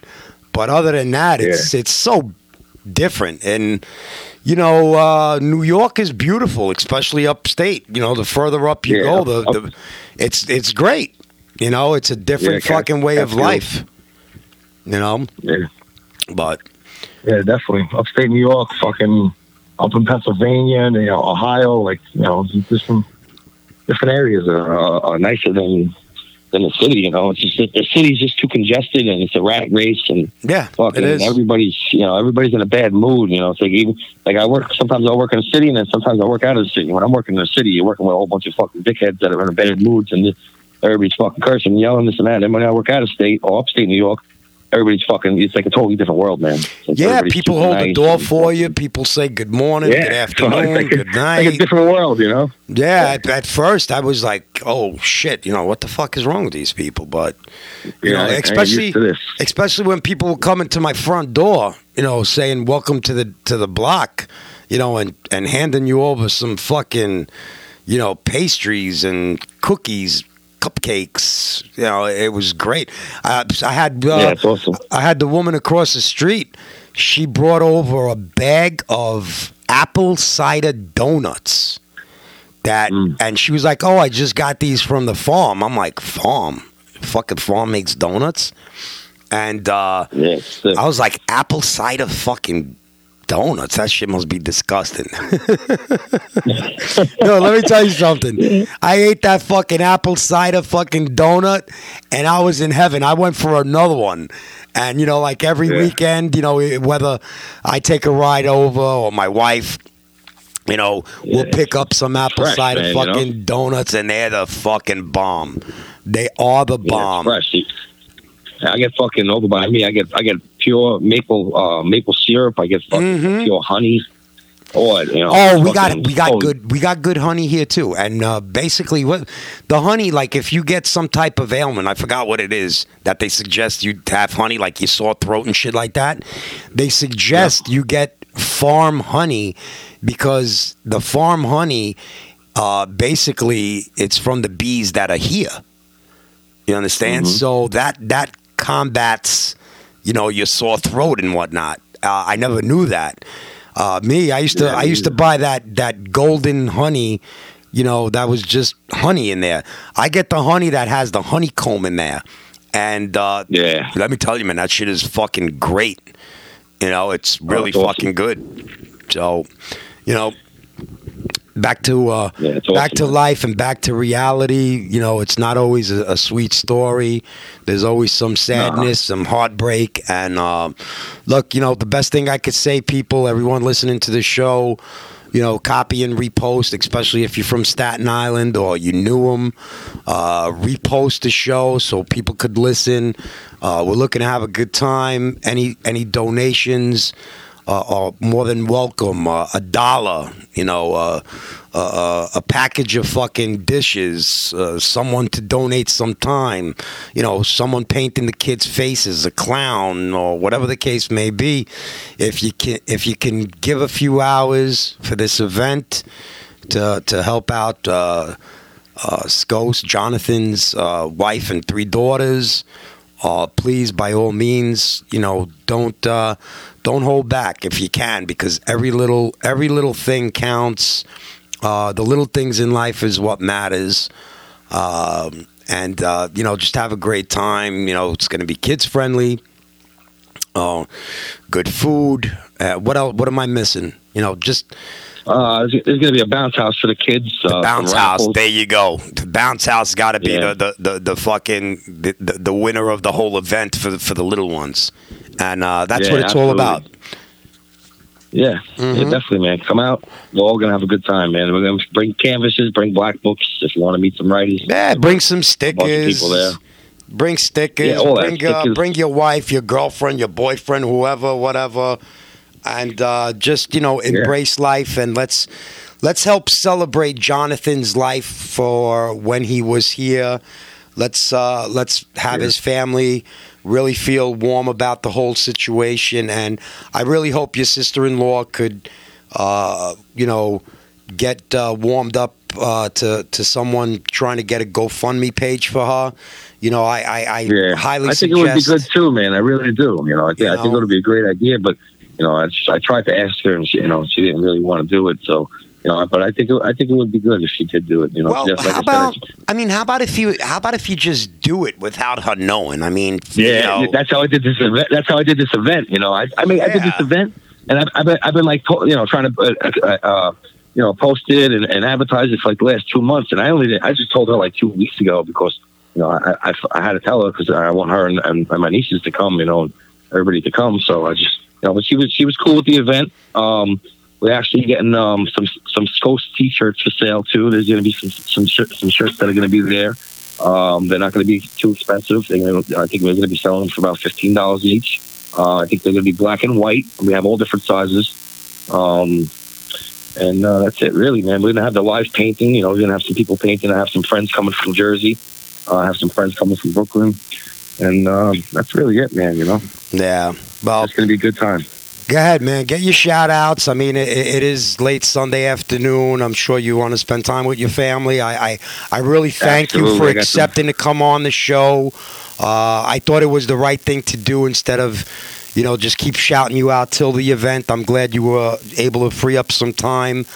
But other than that, yeah. it's it's so. different. And you know, uh New York is beautiful, especially upstate. You know, the further up you yeah, go, the, up. the it's it's great. You know, it's a different yeah, fucking way of life. You know, yeah, but yeah, definitely upstate New York, fucking up in Pennsylvania and you know, Ohio, like you know, different different areas are, are, are nicer than. In the city, you know, it's just the city's just too congested, and it's a rat race, and yeah, fucking everybody's, you know, everybody's in a bad mood, you know. It's like even like I work sometimes I work in the city, and then sometimes I work out of the city. When I'm working in the city, you're working with a whole bunch of fucking dickheads that are in a bad moods, and everybody's fucking cursing, yelling, this and that. And when I work out of state or upstate New York, everybody's fucking. It's like a totally different world, man. Like yeah, people hold nice the door for you. People say good morning, yeah. good afternoon, like a, good night. Like a different world, you know. Yeah, at, at first I was like, "Oh shit," you know, what the fuck is wrong with these people? But you yeah, know, especially especially when people were coming to my front door, you know, saying "Welcome to the to the block," you know, and, and handing you over some fucking, you know, pastries and cookies, cupcakes. You know, it was great. I, I had uh, yeah, it's awesome. I had the woman across the street. She brought over a bag of apple cider donuts. That mm. and she was like, "Oh, I just got these from the farm." I'm like, "Farm? Fucking farm makes donuts?" And uh, yeah, I was like, "Apple cider fucking donuts? That shit must be disgusting." No, let me tell you something. I ate that fucking apple cider fucking donut, and I was in heaven. I went for another one. And you know, like every yeah. weekend, you know, whether I take a ride over or my wife. You know, yeah, we'll pick up some apple fresh, cider man, fucking you know? donuts, and they're the fucking bomb. They are the bomb. Yeah, fresh. I get fucking over by me. I get I get pure maple uh, maple syrup. I get fucking mm-hmm. pure honey. Or you know, oh, we got we got cold. good we got good honey here too. And uh, basically, what the honey like? If you get some type of ailment, I forgot what it is that they suggest you have honey, like your sore throat and shit like that. They suggest yeah. you get farm honey, because the farm honey uh basically it's from the bees that are here, you understand? Mm-hmm. So that that combats, you know, your sore throat and whatnot. uh, I never knew that. uh me I used to yeah, I used yeah. to buy that that golden honey, you know, that was just honey in there. I get the honey that has the honeycomb in there, and uh yeah let me tell you, man, that shit is fucking great. You know, it's really oh, fucking awesome. good. So, you know, back to uh, yeah, awesome, back to man. life and back to reality. You know, it's not always a, a sweet story. There's always some sadness, nah. some heartbreak. And uh, look, you know, the best thing I could say, people, everyone listening to the show, you know, copy and repost, especially if you're from Staten Island or you knew them. Uh, repost the show so people could listen. Uh, we're looking to have a good time. Any any donations uh, are more than welcome. Uh, a dollar, you know, uh, uh, a package of fucking dishes, uh, someone to donate some time, you know, someone painting the kids' faces, a clown, or whatever the case may be. If you can, if you can give a few hours for this event to to help out uh, uh, Scos, Jonathan's uh, wife and three daughters, uh, please, by all means, you know, don't uh, don't hold back if you can, because every little every little thing counts. Uh, the little things in life is what matters. Uh, and, uh, you know, just have a great time. You know, it's going to be kids friendly. Uh, good food. Uh, what else? What am I missing? You know, just... Uh, there's going to be a bounce house for the kids. The uh, bounce house. There you go. The bounce house got to be yeah. the, the, the, the fucking the, the, the winner of the whole event for the, for the little ones. And uh, that's yeah, what it's absolutely. all about. Yeah, mm-hmm. yeah, definitely, man. Come out. We're all going to have a good time, man. We're going to bring canvases, bring black books if you want to meet some righties. Yeah, bring some stickers. People there. Bring stickers. Yeah, all bring, that. Uh, stickers. Bring your wife, your girlfriend, your boyfriend, whoever, whatever. And uh, just, you know, embrace yeah. life. And let's let's help celebrate Jonathan's life for when he was here. Let's uh, let's have yeah. his family really feel warm about the whole situation. And I really hope your sister-in-law could, uh, you know, get uh, warmed up uh, to, to someone trying to get a GoFundMe page for her. You know, I, I, I yeah. highly I think suggest, it would be good, too, man. I really do. You know, I, th- you know, I think it would be a great idea. But, you know, I, just, I tried to ask her, and, she, you know, she didn't really want to do it. So, you know, but I think it, I think it would be good if she did do it. You know, well, just like how about, I mean, how about if you how about if you just do it without her knowing? I mean, yeah, you know. that's how I did this event. That's how I did this event. You know, I, I mean, yeah. I did this event, and I've, I've been I've been like you know trying to uh, uh, you know post it and, and advertise it for like the last two months, and I only did, I just told her like two weeks ago because you know I I, I had to tell her because I want her and, and my nieces to come, you know, and everybody to come. So I just you know, but she was she was cool with the event. Um, We're actually getting um, some some Scos T-shirts for sale too. There's going to be some some, shir- some shirts that are going to be there. Um, they're not going to be too expensive. They're gonna, I think we're going to be selling them for about fifteen dollars each. Uh, I think they're going to be black and white. We have all different sizes, um, and uh, that's it, really, man. We're going to have the live painting. You know, we're going to have some people painting. I have some friends coming from Jersey. Uh, I have some friends coming from Brooklyn, and um, that's really it, man. You know. Yeah. Well, it's going to be a good time. Go ahead, man. Get your shout-outs. I mean, it, it is late Sunday afternoon. I'm sure you want to spend time with your family. I, I, I really thank Absolutely. you for accepting to come on the show. Uh, I thought it was the right thing to do instead of, you know, just keep shouting you out till the event. I'm glad you were able to free up some time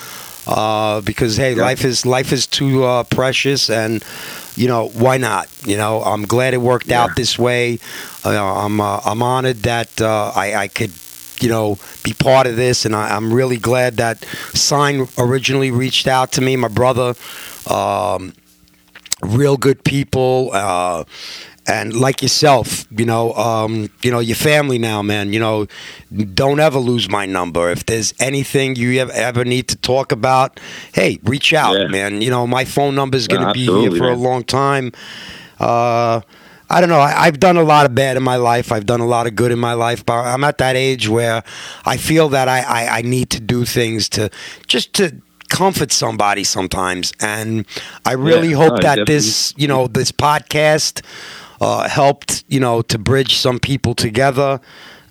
uh, because, hey, yeah. life is life is too uh, precious, and, you know, why not? You know, I'm glad it worked yeah. out this way. Uh, I'm, uh, I'm honored that uh, I, I could – you know, be part of this, and I, I'm really glad that Sign originally reached out to me, my brother, um, real good people, uh, and like yourself, you know, um, you know, your family now, man, you know, don't ever lose my number. If there's anything you ever need to talk about, hey, reach out, yeah. man. You know, my phone number is going to yeah, be here for man. a long time. Uh, I don't know. I, I've done a lot of bad in my life. I've done a lot of good in my life. But I'm at that age where I feel that I, I, I need to do things to just to comfort somebody sometimes. And I really yeah, hope no, that definitely. this, you know, this podcast uh, helped, you know, to bridge some people together.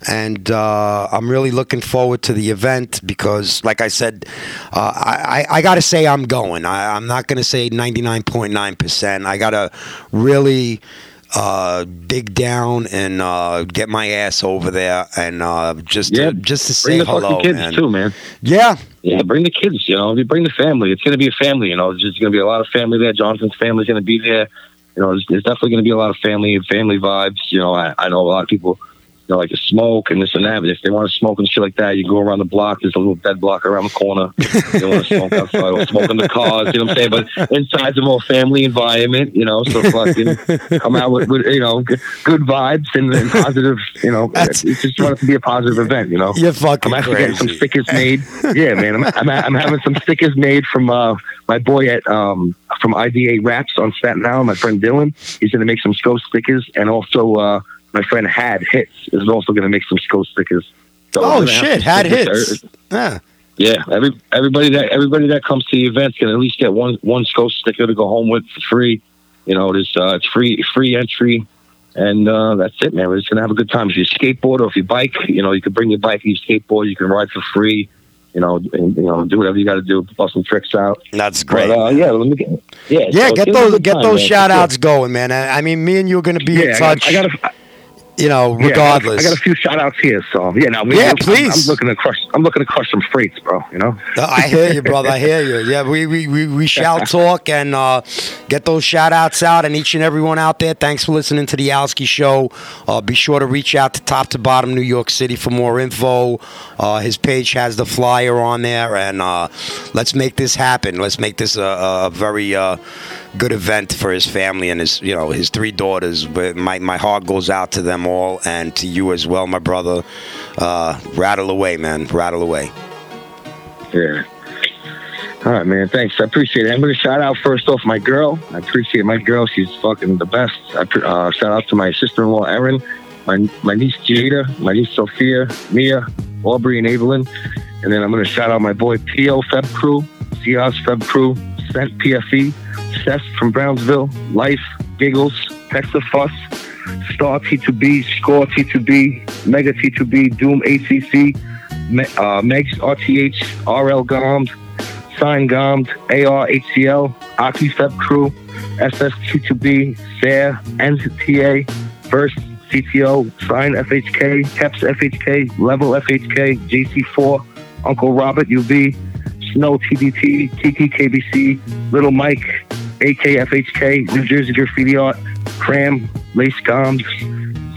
And uh, I'm really looking forward to the event because, like I said, uh, I, I, I got to say I'm going. I, I'm not going to say ninety-nine point nine percent. I got to really... Uh, dig down and uh, get my ass over there, and uh, just yeah. to, just to say hello. Bring the fucking kids man. too, man. Yeah, yeah. Bring the kids. You know, you bring the family. It's gonna be a family. You know, there's just gonna be a lot of family there. Jonathan's family's gonna be there. You know, there's, there's definitely gonna be a lot of family and family vibes. You know, I, I know a lot of people you know, like to smoke and this and that. But if they want to smoke and shit like that, you go around the block. There's a little bed block around the corner. They want to smoke outside or smoke in the cars, you know what I'm saying? But inside's a more family environment, you know, so fucking come out with, with you know, good, good vibes and, and positive, you know. That's, it's just wanted to be a positive event, you know. You're fucking I'm actually crazy. Getting some stickers made. Yeah, man. I'm, I'm, I'm having some stickers made from uh, my boy at um, from I D A Raps on Staten Island, my friend Dylan. He's going to make some Scos stickers, and also uh, my friend Had Hits is also going to make some Scos stickers. So oh shit, Had Hits. Huh. Yeah, every everybody that everybody that comes to the event can at least get one one Scos sticker to go home with for free. You know, it is, uh, it's free free entry, and uh, that's it, man. We're just going to have a good time. If you skateboard or if you bike, you know, you can bring your bike, you skateboard, you can ride for free. You know, and, you know, do whatever you got to do, bust some tricks out. That's great. But, uh, yeah, let me get, yeah, yeah. So get those, get time, those man. shout outs going, man. I, I mean, me and you are going to be yeah, in touch. I got, I got a, you know, regardless. Yeah, I got a few shout outs here, so yeah. Now, we, yeah, we, please. I'm, I'm looking to crush. I'm looking to crush some freights, bro. You know. No, I hear you, brother. I hear you. Yeah, we we, we, we shall talk and uh, get those shout outs out, and each and everyone out there. Thanks for listening to the Alski Show. Uh, be sure to reach out to Top to Bottom New York City for more info. Uh, his page has the flyer on there, and uh, let's make this happen. Let's make this a, a very uh, good event for his family and his, you know, his three daughters. My my heart goes out to them all, and to you as well, my brother. Uh, rattle away, man. Rattle away. Yeah. All right, man. Thanks. I appreciate it. I'm going to shout out first off my girl. I appreciate my girl. She's fucking the best. I uh, shout out to my sister-in-law, Erin. My my niece Jada, my niece Sophia, Mia, Aubrey, and Evelyn. And then I'm going to shout out my boy P O Feb Crew, Seahawks Feb Crew, Scent P F E, Seth from Brownsville, Life, Giggles, Texas Fuss, Star T two B, Score T two B, Mega T two B, Doom A C C, Me- uh, Megs R T H, R L Goms, Sign Goms, A R H C L, Aki Feb Crew, S S T two B, Sarah, N T A, First C T O, Sign F H K, Kepps F H K, Level F H K, J C four, Uncle Robert U B, Snow T D T, Kiki K B C, Little Mike, A K F H K, New Jersey Graffiti Art, Cram, Lace Goms,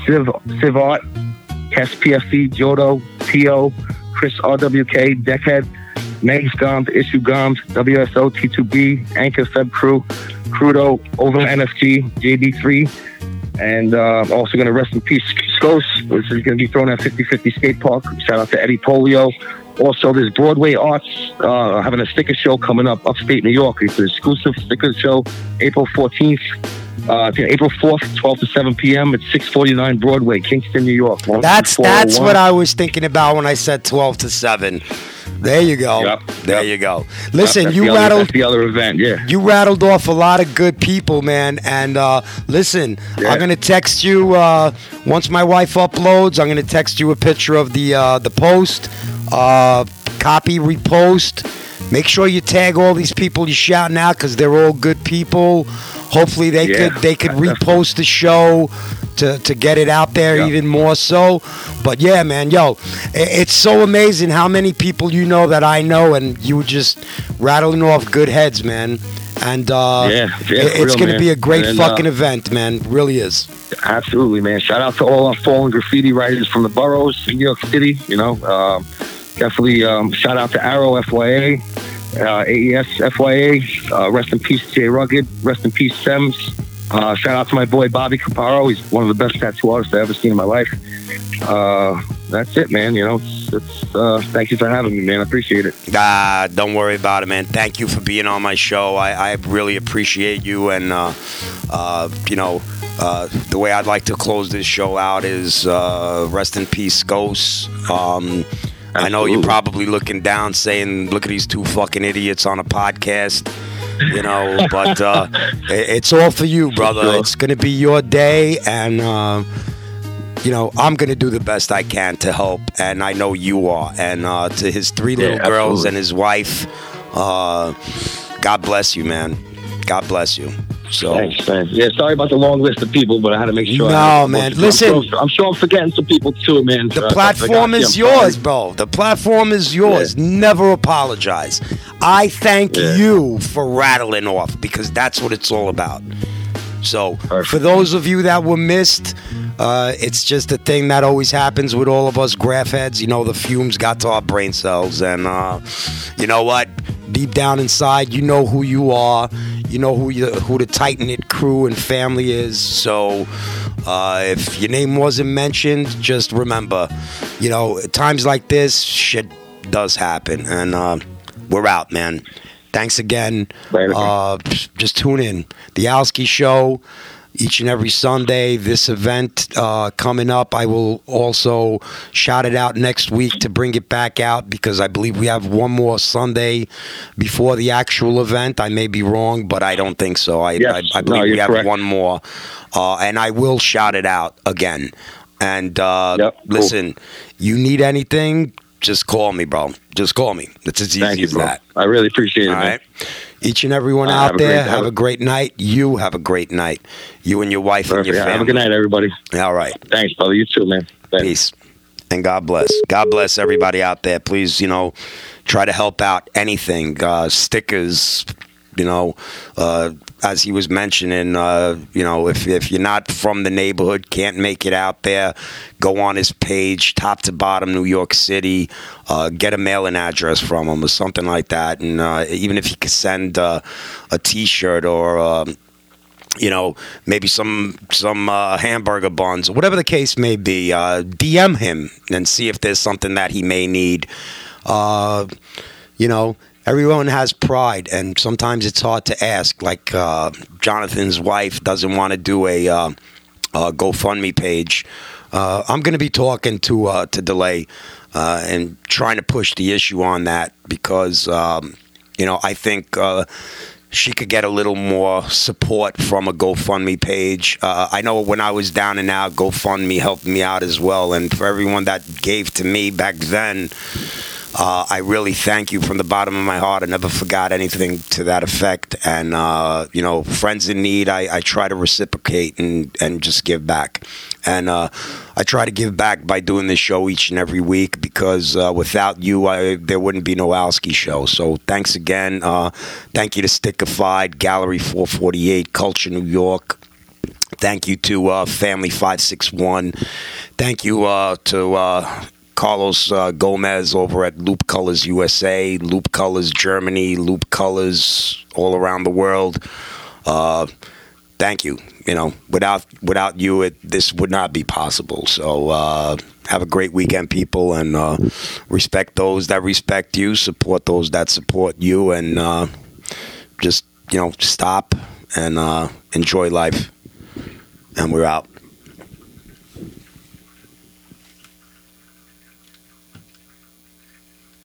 Civ, Civ Art, Cass P F C, Jodo, T O, Chris R W K, Deckhead, Megs Goms, Issue Goms, W S O T two B, Anchor Feb Crew, Crudo, Over N F G, J D three, and uh, I'm also going to rest in peace Scos, which is going to be thrown at fifty fifty Skate Park. Shout out to Eddie Polio. Also, there's Broadway Arts uh, having a sticker show coming up upstate New York. It's an exclusive sticker show, April fourteenth. Uh, April fourth, twelve to seven p.m. at six forty-nine Broadway, Kingston, New York. That's that's what I was thinking about when I said twelve to seven. There you go. Yep, there yep. you go. Listen, yep, you the rattled other, that's the other event, yeah. You rattled off a lot of good people, man. And uh, listen, yeah. I'm gonna text you uh, once my wife uploads. I'm gonna text you a picture of the uh, the post. Uh, copy, repost. Make sure you tag all these people you're shouting out because they're all good people. Hopefully they yeah, could they could repost the show to, to get it out there yeah. even more so. But yeah, man, yo, it's so amazing how many people you know that I know, and you were just rattling off good heads, man. And uh, yeah, yeah, it's going to be a great and, fucking uh, event, man. It really is. Absolutely, man. Shout out to all our fallen graffiti writers from the boroughs in New York City. You know, uh, definitely um, shout out to Arrow, F Y A. Uh, A E S, F Y A, uh, rest in peace J Rugged, rest in peace Sems. Uh, shout out to my boy Bobby Caparo. He's one of the best tattoo artists I've ever seen in my life. Uh, that's it, man. You know, it's, it's, uh, thank you for having me, man. I appreciate it. Ah, don't worry about it, man. Thank you for being on my show. I, I really appreciate you. And, uh, uh, you know, uh, the way I'd like to close this show out is uh, rest in peace Scos. Um Absolutely. I know you're probably looking down saying, look at these two fucking idiots on a podcast, you know, but uh, it's all for you, brother. Sure. It's going to be your day, and, uh, you know, I'm going to do the best I can to help, and I know you are. And uh, to his three little yeah, girls absolutely. and his wife, uh, God bless you, man. God bless you. So thanks, man. Yeah, sorry about the long list of people, but I had to make sure. No, man. Listen, I'm sure, I'm sure I'm forgetting some people too, man. The platform is yours, bro. The platform is yours. Yeah. Never apologize. I thank yeah. you for rattling off because that's what it's all about. So Perfect. For those of you that were missed, uh, it's just a thing that always happens with all of us graph heads. You know, the fumes got to our brain cells. And uh, you know what? Deep down inside, you know who you are. You know who you, who the tight-knit crew and family is. So uh, if your name wasn't mentioned, just remember, you know, at times like this, shit does happen. And uh, we're out, man. Thanks again. Uh, just tune in. The Alski Show, each and every Sunday. This event uh, coming up, I will also shout it out next week to bring it back out, because I believe we have one more Sunday before the actual event. I may be wrong, but I don't think so. I, yes. I, I believe no, we have correct. one more. Uh, and I will shout it out again. And uh, yep. listen, cool. you need anything, just call me, bro. Just call me. It's as easy Thank you, as bro. that. I really appreciate it. All right. Man. Each and everyone uh, out have there, have a great night. You have a great night. You and your wife Perfect. and your family. Have a good night, everybody. All right. Thanks, brother. You too, man. Thanks. Peace. And God bless. God bless everybody out there. Please, you know, try to help out anything. Uh, stickers, you know, uh, as he was mentioning, uh, you know, if if you're not from the neighborhood, can't make it out there, go on his page, Top to Bottom New York City, uh, get a mailing address from him or something like that. And uh, even if you could send uh, a T-shirt or, uh, you know, maybe some some uh, hamburger buns, whatever the case may be, uh, D M him and see if there's something that he may need, uh, you know. Everyone has pride, and sometimes it's hard to ask. Like uh, Jonathan's wife doesn't want to do a, uh, a GoFundMe page. Uh, I'm going to be talking to uh, to Delay uh, and trying to push the issue on that, because um, you know, I think uh, she could get a little more support from a GoFundMe page. Uh, I know when I was down and out, GoFundMe helped me out as well, and for everyone that gave to me back then. Uh, I really thank you from the bottom of my heart. I never forgot anything to that effect. And, uh, you know, friends in need, I, I try to reciprocate and, and just give back. And uh, I try to give back by doing this show each and every week, because uh, without you, I, there wouldn't be no Alski Show. So thanks again. Uh, thank you to Stickified, Gallery four forty-eight, Culture New York. Thank you to uh, Family five six one. Thank you uh, to... Uh, Carlos uh, Gomez over at Loop Colors U S A, Loop Colors Germany, Loop Colors all around the world. Uh, thank you. You know, without without you, it, this would not be possible. So uh, have a great weekend, people, and uh, respect those that respect you, support those that support you, and uh, just, you know, stop and uh, enjoy life. And we're out.